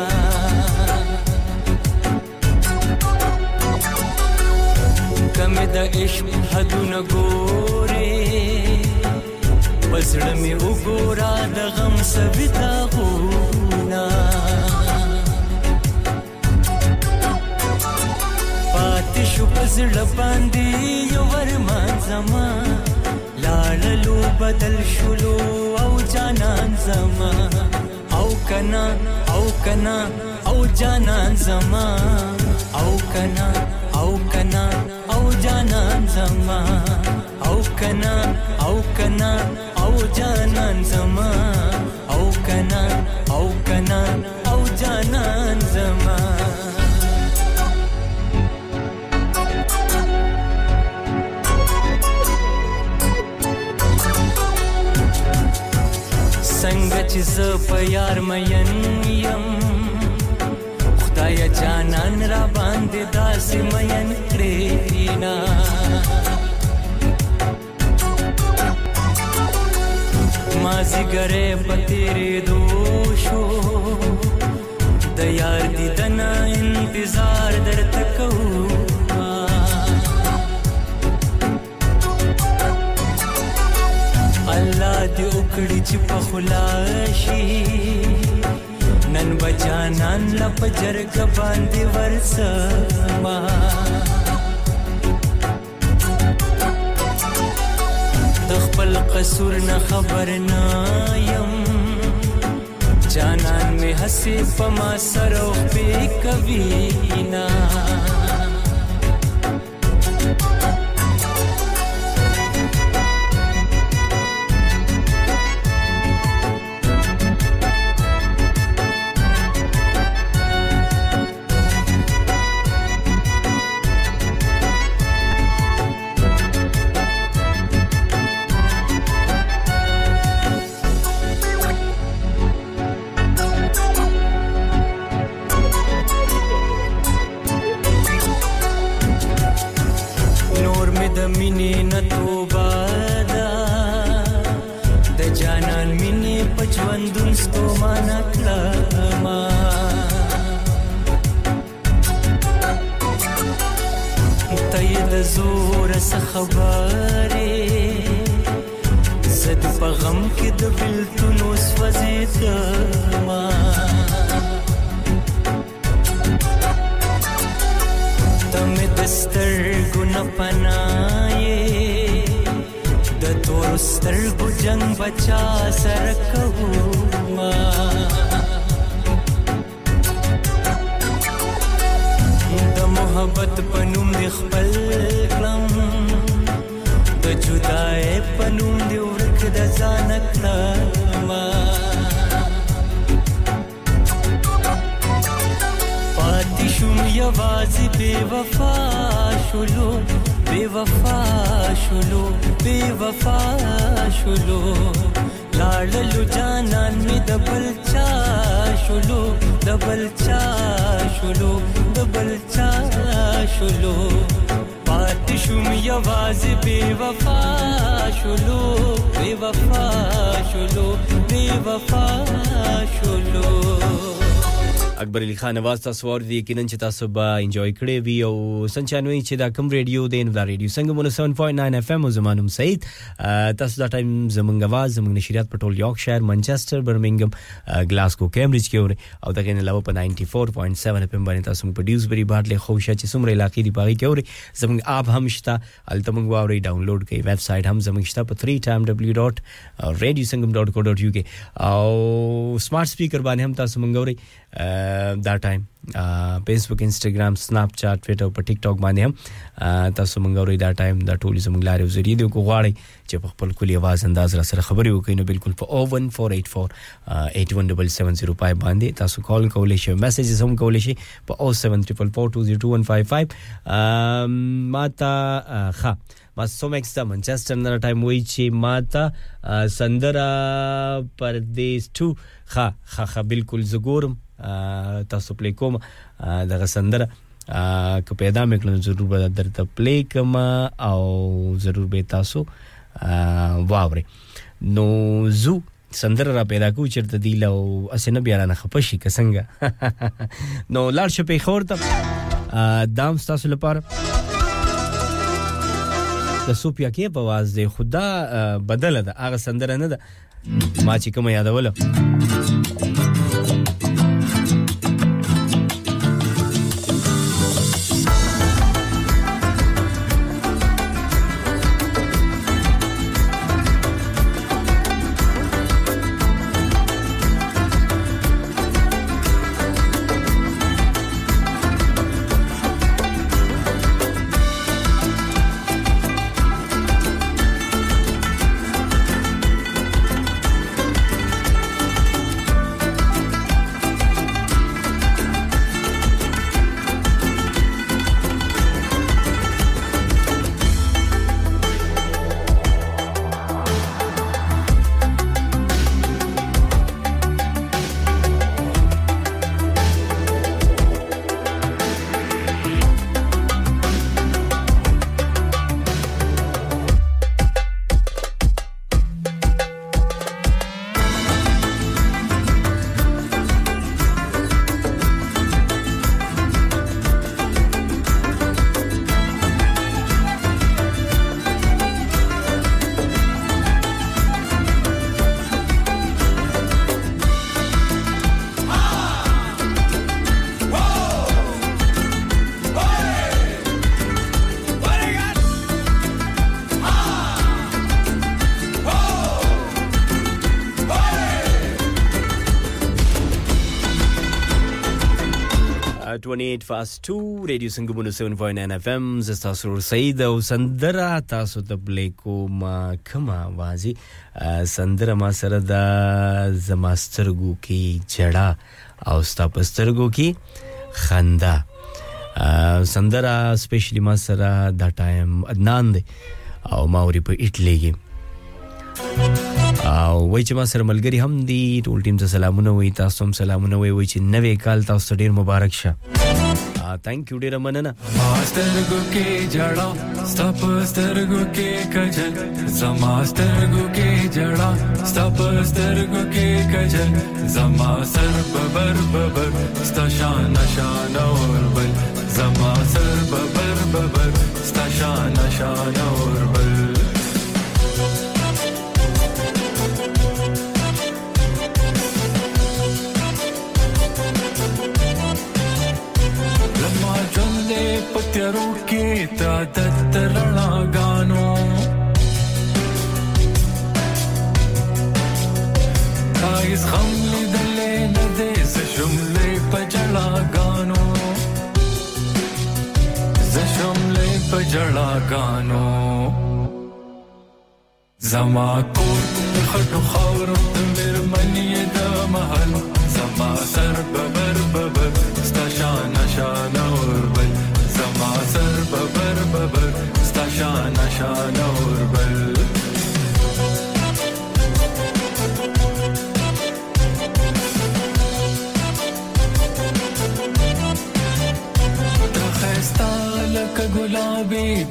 कमे द इश्क हदुन गोरे बसड़ में उगोरा the गम सविता होना पातिश बसड़ बांधी योवर मां जमा लालू बदल शुलो او جانان زما او کنا او کنا او جانان زما او کنا او کنا او جانان زما او کنا او کنا او جانان زما او کنا او کنا او جانان زما संगच ज प्यार मयन यम खुदाया जानन रा बांधे दास मयन करेना माजी करे पतेरे दोषो दयार दी दना इंतजार दर तक हुआ अल्लाह दी उकड़ी च पखुलाशी नन बजानन लपजर का बांधे वरसमा तखपल कसूर न खबर ना यम जानन में हसी पमा सरो पे कभी ना bewafa shulo bewafa shulo bewafa shulo laalalu jaanan me dabal cha shulo dabal cha shulo dabal cha shulo baat shum yawaaz bewafa shulo bewafa shulo bewafa shulo اکبر علی خان आवाज تاسو ور دي کینن چې تاسو به انجوای کړئ وی او ninety-nine چې دا کوم رادیو دین دا رادیو څنګه مون seven point nine اف ام زمانم سعید تاسو دا ټایم زمونږ आवाज زمونږ نشریات پټول یارکشایر منچستر برمنګم ګلاسکو کیمبرج کې او دا غن علاوه په ninety-four point seven اف ام باندې تاسو په ډیوزبری باټله خوشا چې څومره علاقې دی باغی کې اوري زمونږ اپ هم شتا التمنګ واوري ډاونلوډ کوي ویب سټ هم زمونږ شتا په three w dot radio sangam dot co dot u k او سمارټ سپیکر باندې هم تاسو مونږ اوري Uh, that time uh, Facebook, Instagram, Snapchat, Twitter or TikTok باندې هم تاسو مونږ ورې دا ټایم دا ټولې زموږ لارې وزري دی کو غواړي چې په خپل کلی आवाज انداز را سره خبرې وکړي نو بالکل په zero one four eight four eight one seven seven zero five باندې تاسو کال کولې شي میسجز هم کولې شي په zero seven four four two zero two one five five ماتا ها ما سومکس د منچستر نه ټایم وای چې ماتا سندرا پردیس تو ها ها بالکل زګورم تاسو پلی کوم دغه سندره که پیدا مې کړو ضرور به درته پلی کوم او ضرور به تاسو واوري نو زو سندره را پیدا کو چرته دی لو اسنه بیا نه خپشي کسنګ نو لار شپې خورته دام تاسو لپاره د سوپیا کې په واز دی خدا بدل ده هغه سندره نه ده ما چې کوم یادوله twenty-eight past two radio sangam seven point nine fm zastasur said o sandara tasu tablay ko ma khama wazi sandara ma sara da zamastergu ki jada aw stapastergu ki khanda sandara especially ma sara da time adnan de aw mauri pe italy ge او وای چې ما سره ملګری هم دی ټول ټیم ته سلامونه وای تاسو هم سلامونه وای وای چې نوې کال تاسو ډیر مبارک شه ا ثانک یو ډیر مننه ماسترګو کې جړا ستپسترګو کې کجل زماسترګو کې جړا ستپسترګو کې کجل زما سر ببر ببر ستا شان شان اور بل زما سر ببر ببر ستا شان شان اور بل پتیرو کی تا دت لڑا گانو کایس خملی دلے ندے سشملے پجڑا گانو زشملے پجڑا گانو زما کو خٹ خاور تمر منی دا محل زما سر ببر ببر ستا شان شان اور بل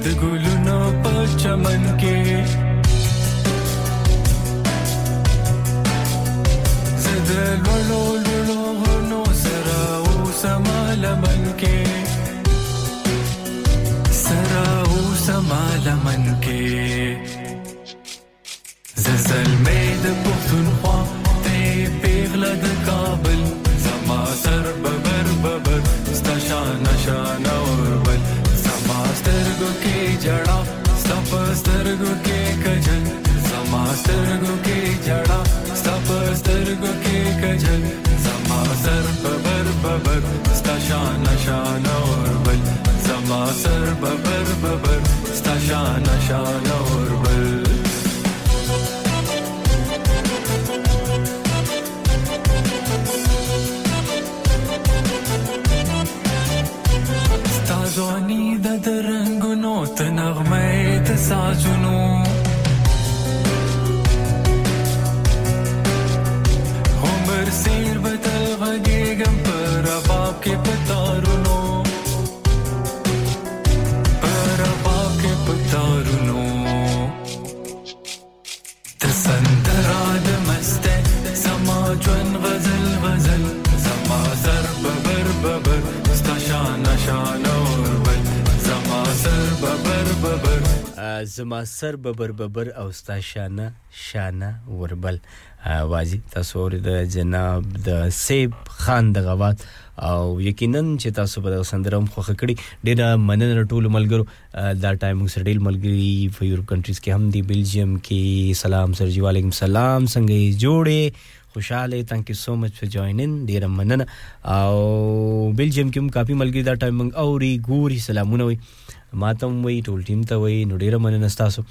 दर्द गुलनों पर चमन के زدل ولول ولونو سرا وسمال من के سرا وسمال من के زلزل में de Portenoy tes perles de Kabul sama sarb barb sta shana shana urbal sama stergo ke jada sama stergo ke kajal sama stergo ke jada sama stergo ke kajal sama sarb barb sta shana shana urbal sama sarb barb sta shana shana urbal زونی د رنگونو ته نغمه ته ساجونو عمر سیر بدل غږم پر باب کې پتارونو پر باب کې پتارونو تسندرا د مسته سما جون غزل غزل سما سر ببر ببر استشان شان زما سر ببر ببر او ستا شانه شانه وربل واضح تصور د جناب د سیب خان د غوات او یقینا چې تاسو په سندرم خوخه کړی ډیره مننه ټول ملګرو دا ټایم سره ډیل ملګری په یور کنټریز کې هم دی بلجیم کې سلام سر جی وعلیکم سلام څنګه جوړې خوشاله thank you so much for joining dear مننه او بلجیم کې هم کافي ملګری دا ټایم اوري ګوري سلامونه وي ماتم وی ټول ټیم ته وی نو ډیره مننه تاسو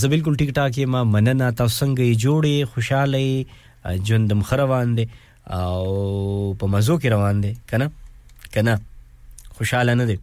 زه بالکل ټیک ټاک یم مننه تاسو څنګه جوړې خوشاله ژوندم خروان دي او په مزو کې روان دي کنه کنه خوشاله نه دي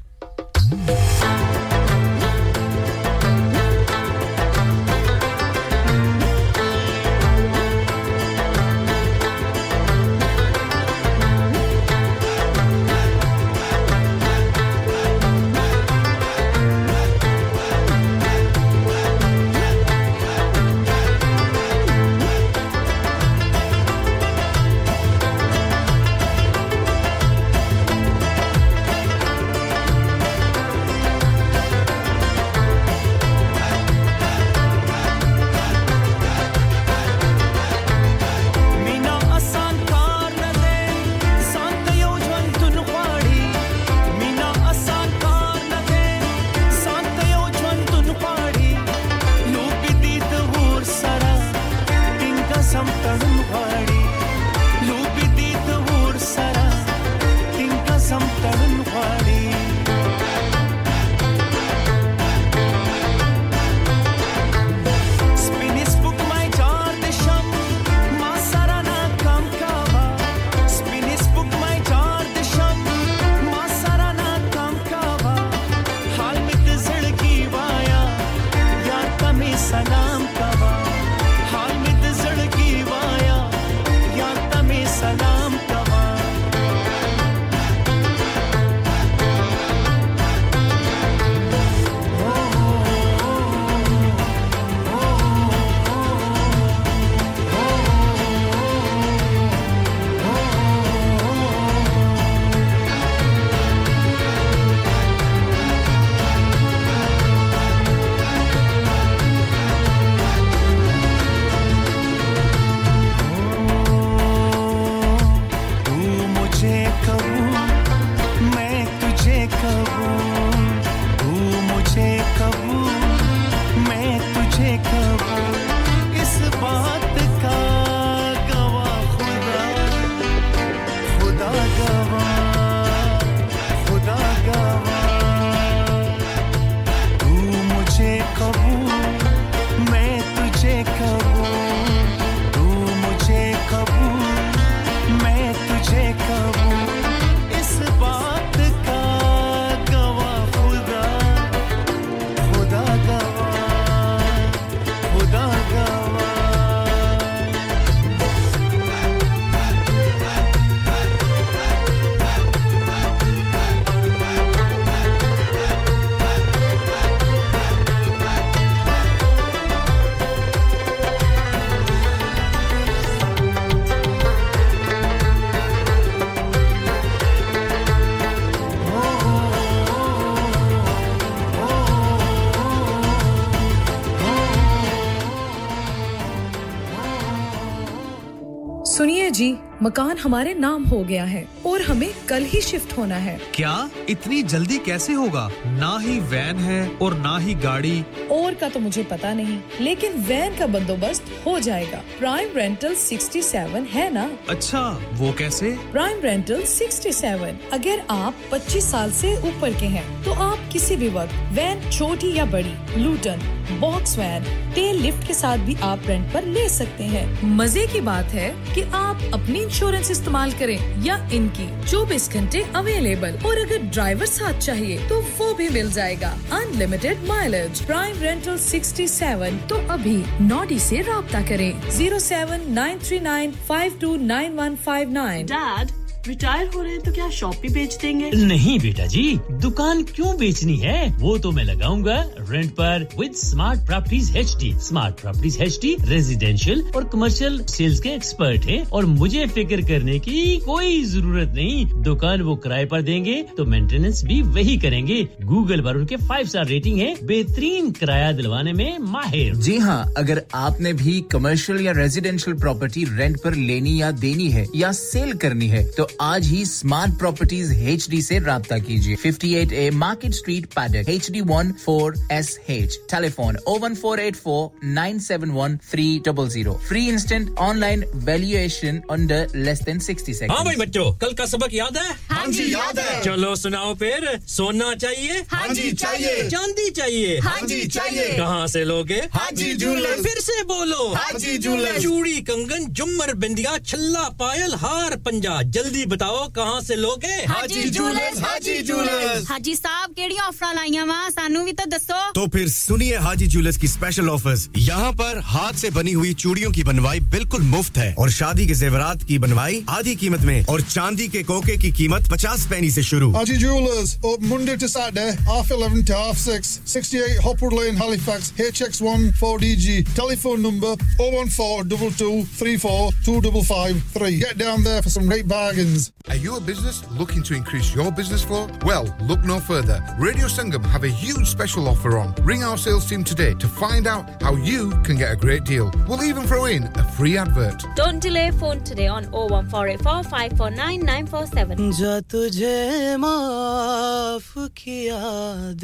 सुनिए जी मकान हमारे नाम हो गया है और हमें कल ही शिफ्ट होना है। क्या इतनी जल्दी कैसे होगा? ना ही वैन है और ना ही गाड़ी। और का तो मुझे पता नहीं, लेकिन वैन का बंदोबस्त हो जाएगा। प्राइम रेंटल सड़सठ है ना? अच्छा, वो कैसे? प्राइम रेंटल सड़सठ अगर आप पच्चीस साल से ऊपर के हैं तो आप किसी भी वक्त वैन छोटी या बड़ी, Luton, box van, tail lift के साथ भी आप रेंट पर ले सकते हैं। मजे की बात है कि आप अपनी इंश्योरेंस इस्तेमाल करें या इनकी चौबीस घंटे अवेलेबल, और अगर ड्राइवर साथ चाहिए तो वो भी मिल जाएगा। अनलिमिटेड माइलेज प्राइम रेंटल सड़सठ। तो अभी नॉडी से राब्ता करें zero seven nine three nine five two nine one five nine। Dad retire हो रहे हैं तो क्या शॉप भी बेच देंगे? नहीं बेटा जी, दुकान क्यों बेचनी है, वो तो मैं लगाऊंगा रेंट पर with smart properties HD. Smart properties HD residential और कमर्शियल सेल्स के एक्सपर्ट हैं और मुझे फिक्र करने की कोई जरूरत नहीं। दुकान वो किराए पर देंगे तो मेंटेनेंस भी वही करेंगे। गूगल पर उनके फाइव स्टार रेटिंग है, बेहतरीन किराया दिलवाने में माहिर। जी हां, अगर आपने भी कमर्शियल या रेजिडेंशियल प्रॉपर्टी रेंट पर लेनी या देनी है या सेल करनी है तो आज ही स्मार्ट प्रॉपर्टीज एचडी से राब्ता कीजिए। fifty-eight A Market street Paddock H D one four S H। Telephone zero one four eight four nine seven one three zero zero। Free instant online valuation under less than sixty second. हां भाई बच्चों, कल का सबक याद है? हां जी याद है। चलो सुनाओ फिर। सोना चाहिए? हां जी चाहिए। चांदी चाहिए? हां जी चाहिए। कहां से लोगे? हाजी जूलर्स। फिर से बोलो, हाजी जूलर्स। चूड़ी, कंगन, झुमर, बिंदिया, छल्ला, पायल, हार, पंजा, जल्दी बताओ कहां से लोगे? हाजी जूलर्स। हाजी जूलर्स। हाजी साहब केडी ऑफर लाईया वा, सानू भी तो दसो। तो फिर सुनिए हाजी जूलर्स की स्पेशल ऑफर्स। यहां पर हाथ से बनी हुई चूड़ियों की बनवाई बिल्कुल मुफ्त है और शादी के जेवरात की बनवाई आधी कीमत में और चांदी के कोके की कीमत पचास पैसे से शुरू। Haji jewellers open Monday to Saturday half eleven to half six, sixty-eight Hopwood Lane, Halifax H X one four D G। Telephone number zero one four two two three four two five five three। Get down there for some great bargains. Are you a business looking to increase your business flow? Well, look no further. Radio Sangam have a huge special offer on. Ring our sales team today to find out how you can get a great deal. We'll even throw in a free advert. Don't delay, phone today on zero one four eight four five four nine nine four seven. Ja tujhe maaf kiya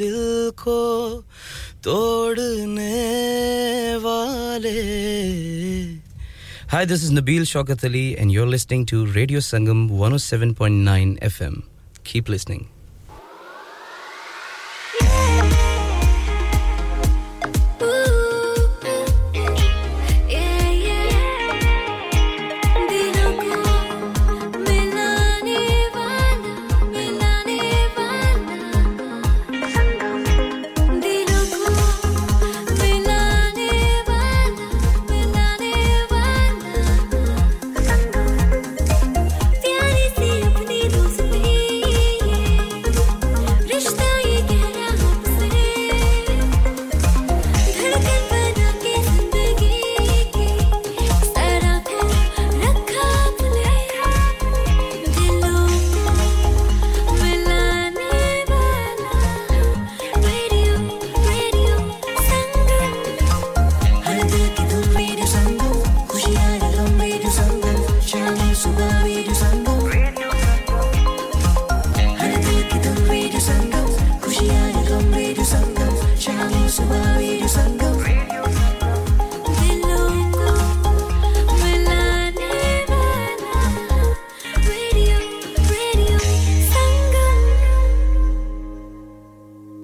dil ko todne wale. Hi, this is Nabeel Shaukat Ali and you're listening to Radio Sangam one oh seven point nine F M. Keep listening.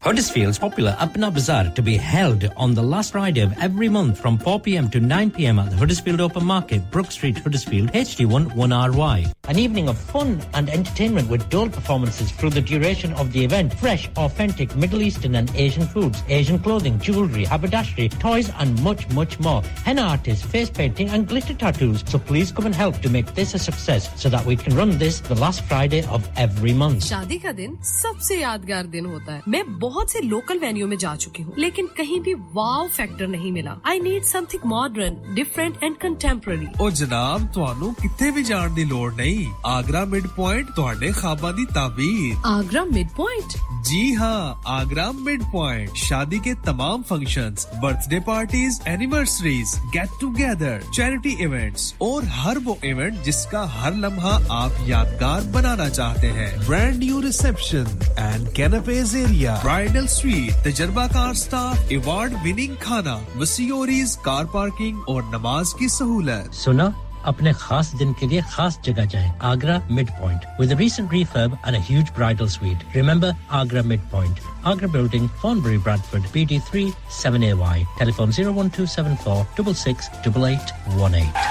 Huddersfield's popular Apna Bazaar to be held on the last Friday of every month from four p.m. to nine p.m. at the Huddersfield Open Market, Brook Street, Huddersfield, H D one one R Y. An evening of fun and entertainment with dual performances through the duration of the event. Fresh, authentic Middle Eastern and Asian foods, Asian clothing, jewellery, haberdashery, toys and much, much more. Henna artists, face painting and glitter tattoos. So please come and help to make this a success so that we can run this the last Friday of every month. Shaadi ka din sabse yaadgar din hota hai. Main bahut बहुत से local venue में जा चुकी हूं लेकिन कहीं भी वाव factor नहीं मिला I need something modern different and contemporary ओ जनाब ਤੁਹਾਨੂੰ ਕਿੱਥੇ ਵੀ ਜਾਣ ਦੀ ਲੋੜ ਨਹੀਂ ਆਗਰਾ ਮਿਡ ਪੁਆਇੰਟ ਤੁਹਾਡੇ ਖਾਬਾਂ ਦੀ ਤਾਬੀਰ ਆਗਰਾ ਮਿਡ ਪੁਆਇੰਟ जी हां आगरा मिड पॉइंट शादी के तमाम functions birthday parties anniversaries get together charity events और हर वो इवेंट जिसका हर लम्हा आप यादगार बनाना चाहते हैं brand new reception and canopy area bridal suite तजुर्बाकार स्टाफ अवार्ड विनिंग खाना वसीओरीज कार पार्किंग और नमाज की सहूलत सुना अपने खास दिन के लिए खास जगह जाएं Agra Midpoint with a recent refurb and a huge bridal suite remember Agra Midpoint Agra Building Thornbury Bradford B D three seven A Y telephone zero one two seven four six six eight eight one eight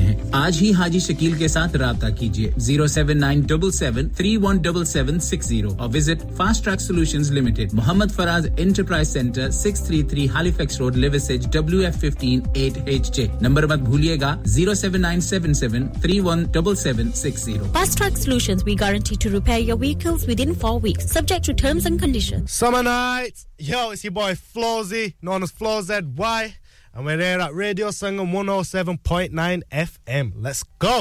आज ही हाजी शकील के साथ राबता कीजिए zero seven nine seven seven three one seven seven six zero और visit fast track solutions limited Mohammad Faraz enterprise centre six thirty-three Halifax road Liversedge W F one five eight H J number मत भूलिएगा zero seven nine seven seven three one seven seven six zero Fast track solutions we guarantee to repair your vehicles within four weeks subject to terms and conditions summer nights yo it's your boy FlowZY known as FlowZY And we're there at Radio Sangam one oh seven point nine F M. Let's go!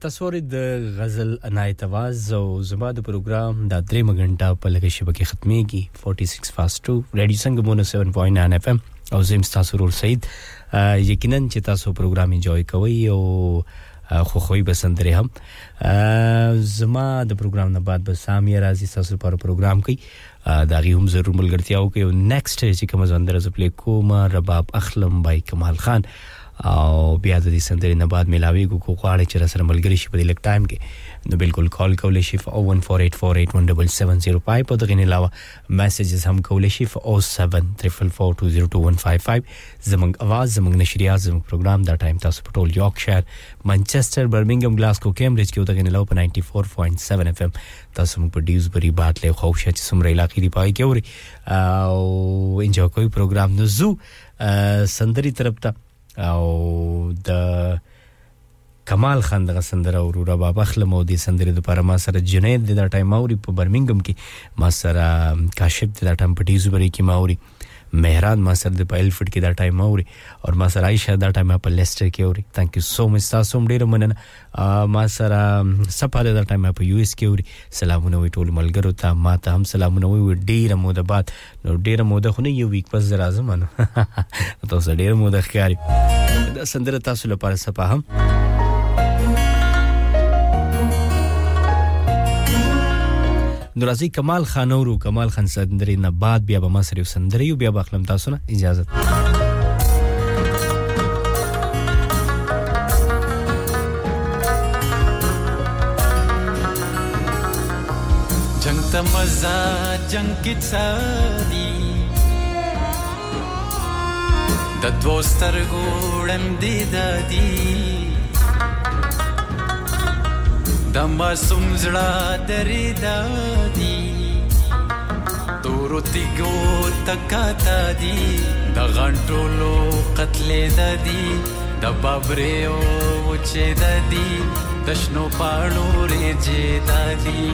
تصویر د غزل عنایت आवाज او زما د پروګرام د درې مګنټه په لګې شبکې ختمېږي forty-six past two ریډیو سنگمونه seven point nine F M او زم تاسو ورور سعید یقینا چې تاسو پروګرام انجوای کوئ او خو خوې بسندره هم زما د پروګرام نه بعد به سامي راځي تاسو پر پروګرام کوي داغي هم ضرور ملګرتیا وکي او نیکسټ چې کوم زندر ز پلی کوم رباب اخلم بای کمال خان او بیا د دې سندرې نه بعد ملاوي کو غواړي چې سره ملګری شي په دې لک ټایم کې نو بالکل کال کولې شي oh one four eight four eight one seven seven zero five په دغه نه علاوه میسجز هم کولې شي oh seven four four four two zero two one five five زمنګ आवाज زمنګ نشریات زمنګ پروګرام دا ټایم تاسو په ټول یارکشایر منچستر برمنګم گلاسکو کیمبرج کې دغه نه علاوه ninety-four point seven F M تاسو موږ په ډیوز بری بات له خوښه چې سمره علاقې دی پای کې اوري او انجوای کوي پروګرام نو زو سندرې طرف ته او د کمال خان دغه سندره او رباب اخلم او د سندره د پاره ما سره جنید د ټایم اوري په برمنګم کې ما سره کاشف د ټایم په ډیزبری کې ما اوري مهران ما سره د پایل فټ کې د ټایم اوري او ما سره عائشہ د ټایم په لیسټر کې اوري ثانک یو سو مچ تاسو ډیر مننه ما سره سپاله د ټایم په یو اس کې اوري سلامونه وي ټول ملګرو ته ما ته هم سلامونه وي ډیر موده بعد نو ډیر موده خو نه یو ویک پس درازم نو تاسو ډیر موده ښکاری د سندره تاسو لپاره سپاهم نورازی کمال خان اورو کمال خان سندری نه بعد بیا به ما سره سندری او بیا به خپل تاسو نه اجازه جنگ تا مزا جنگ کی سادی د دوستر ګوړم دی دادی دما سمزڑا دری دادی تورو تیگو تکاتا دی دا غنٹولو قتل دادی دا بابریو وچے دادی دشنو پاڑو ریجے دادی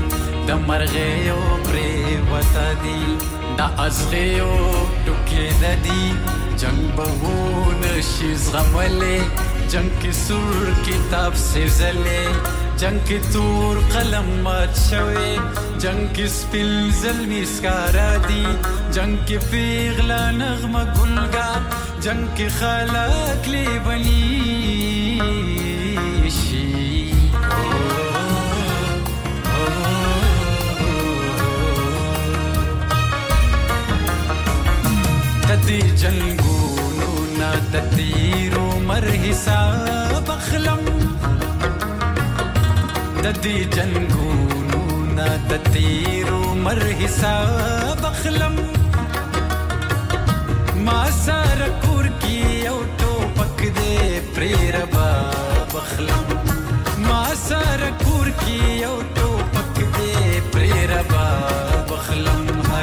دا مرغیو پریوتا دی دا ازغیو ٹکے دادی جنگ بہون شیز غملے جنگ کی سور کتاب سے زلے جنگ کی تور قلم مات شوی جنگ کی سپل زلمی سکارا دی جنگ کی پیغلا نغم گلگا جنگ کی خلاک لی بنی شی تتی جنگونو نا تتیرو مر حساب اخلم ددی جنگونو نا دتیرو مر حساب اخلم ما سار کور کی او ټوپک دے پریر باب اخلم ما سار کور کی او ټوپک دے پریر باب اخلم ہے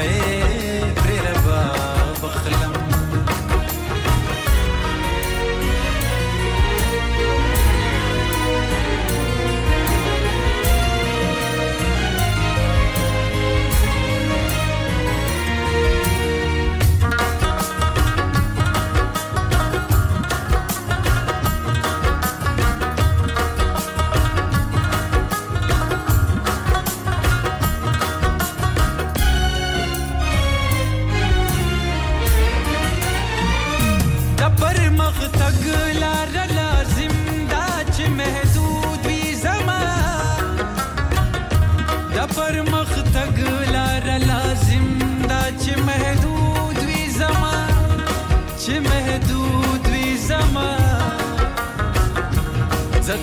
پریر باب اخلم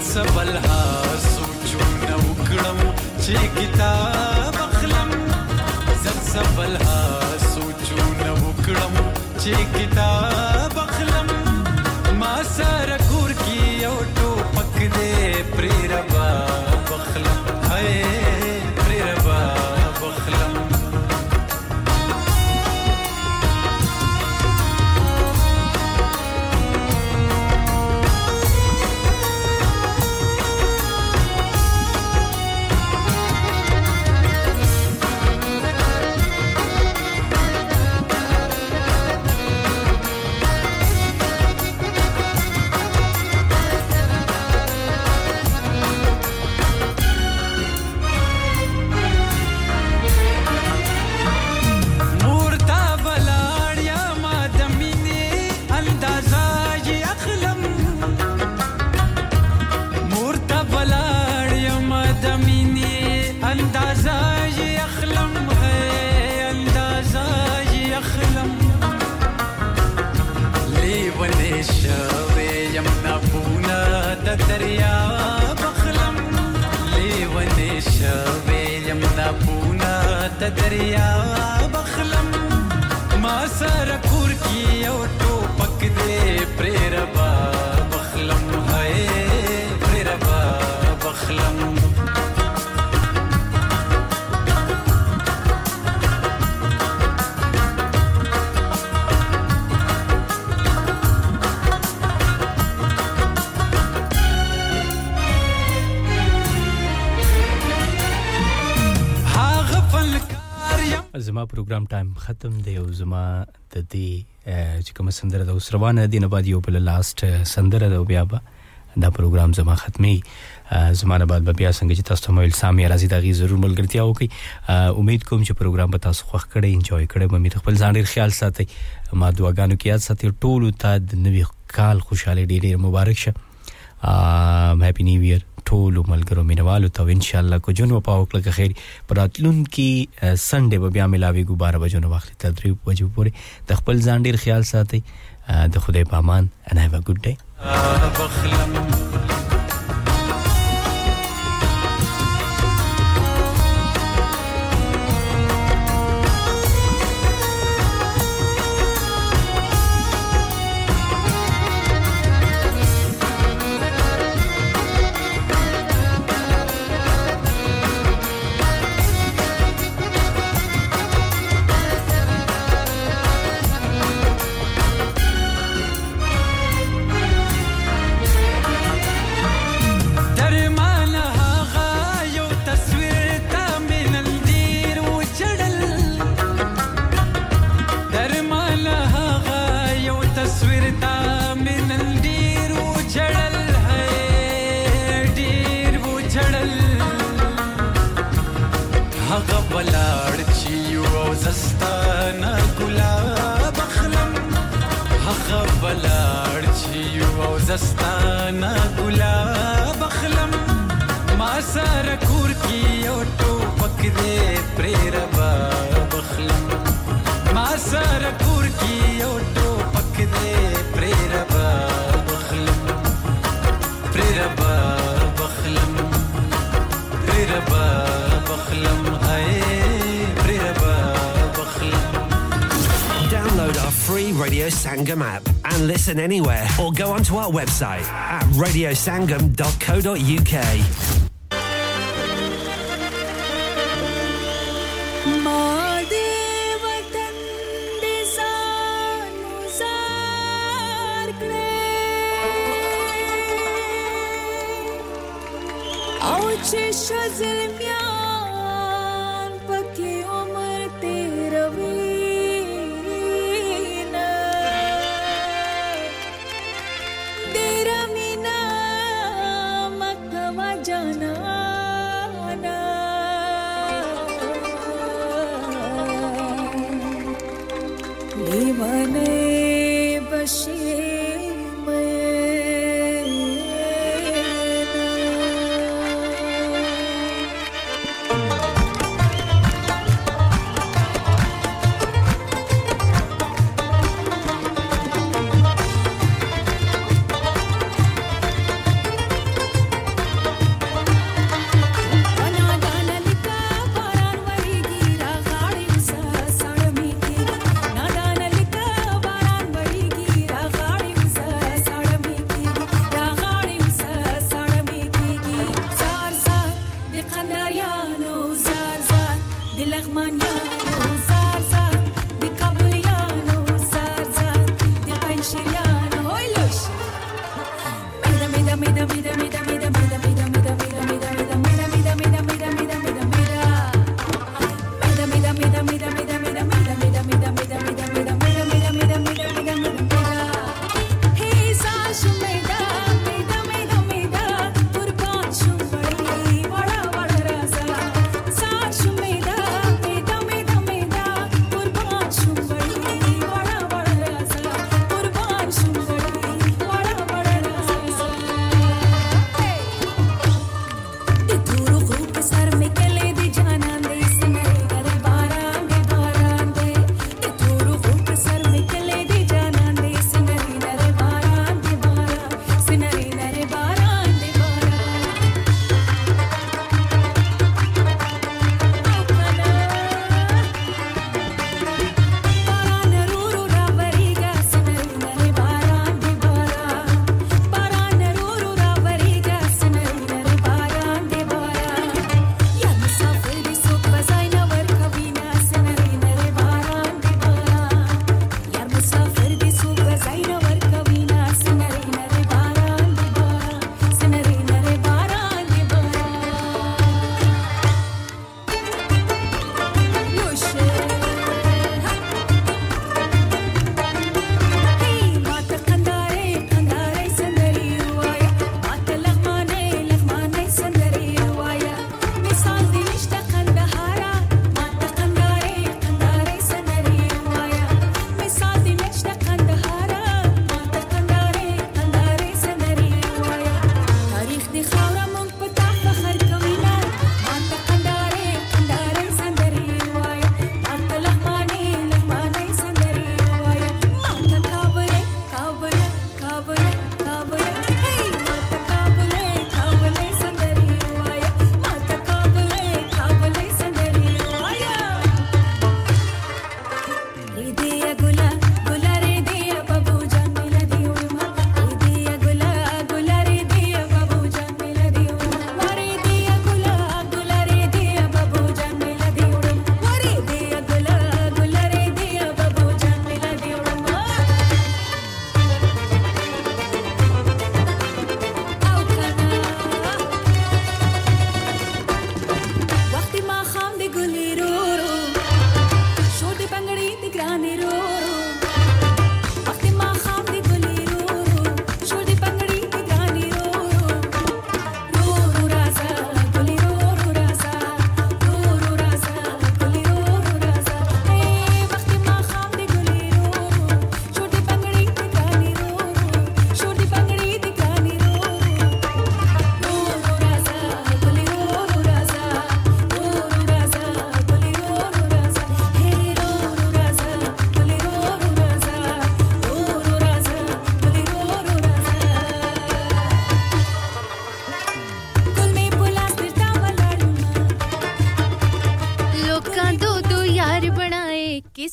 سبلها سوچونه وکړم چې کتاب اخلم زت سبلها سوچونه وکړم چې کتاب اخلم ما سره کور کې او ټوپک دې پرې ربا اخلم هاي پرې ربا اخلم پروگرام ٹائم ختم دی او زما د دې چې کوم سندره د اوسروان دینه باندې یو بل لاست سندره د بیا دا پروگرام زما ختمي زما نه بعد بیا څنګه چې تاسو مویل سامي راځي دا غي ضرور ملګرتیا وکي امید کوم چې پروگرام به تاسو خوښ کړي انجوای کړي به می خپل ځان ډیر خیال ساتي ما دعاګانو کې یاد ساتي ټول ته د نوې کال خوشاله ډیر مبارک شه هپی نیو ایئر ټولو ملګرو مینوالو ته ان شاء الله کو جون و پاو کله خیر پراتلون کی سنډه به بیا ملاوي کو twelve بجو نو وخت تل three بجو پورې د خپل ځان ډیر خیال ساتي د خدای په امان and have a good day anywhere or go onto our website at radio sangam dot co dot u k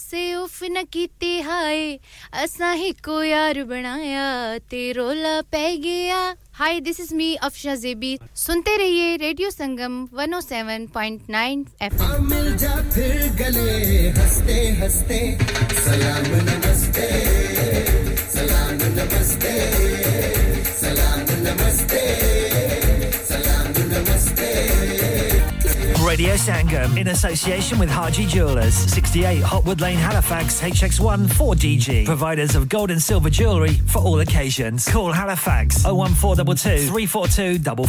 से उफ न कीती हाय असा हिको यार बनाया ते रोला पै गया hi this is me Afsha जेबी सुनते रहिए radio Sangam one oh seven point nine FM मिल जा फिर गले हंसते हंसते सलाम नमस्ते सलाम नमस्ते सलाम नमस्ते सलाम नमस्ते Radio Sangam, in association with Haji Jewellers, sixty-eight Hotwood Lane, Halifax, H X one four D G. Providers of gold and silver jewellery for all occasions. Call Halifax, oh one four two two, three four two four four.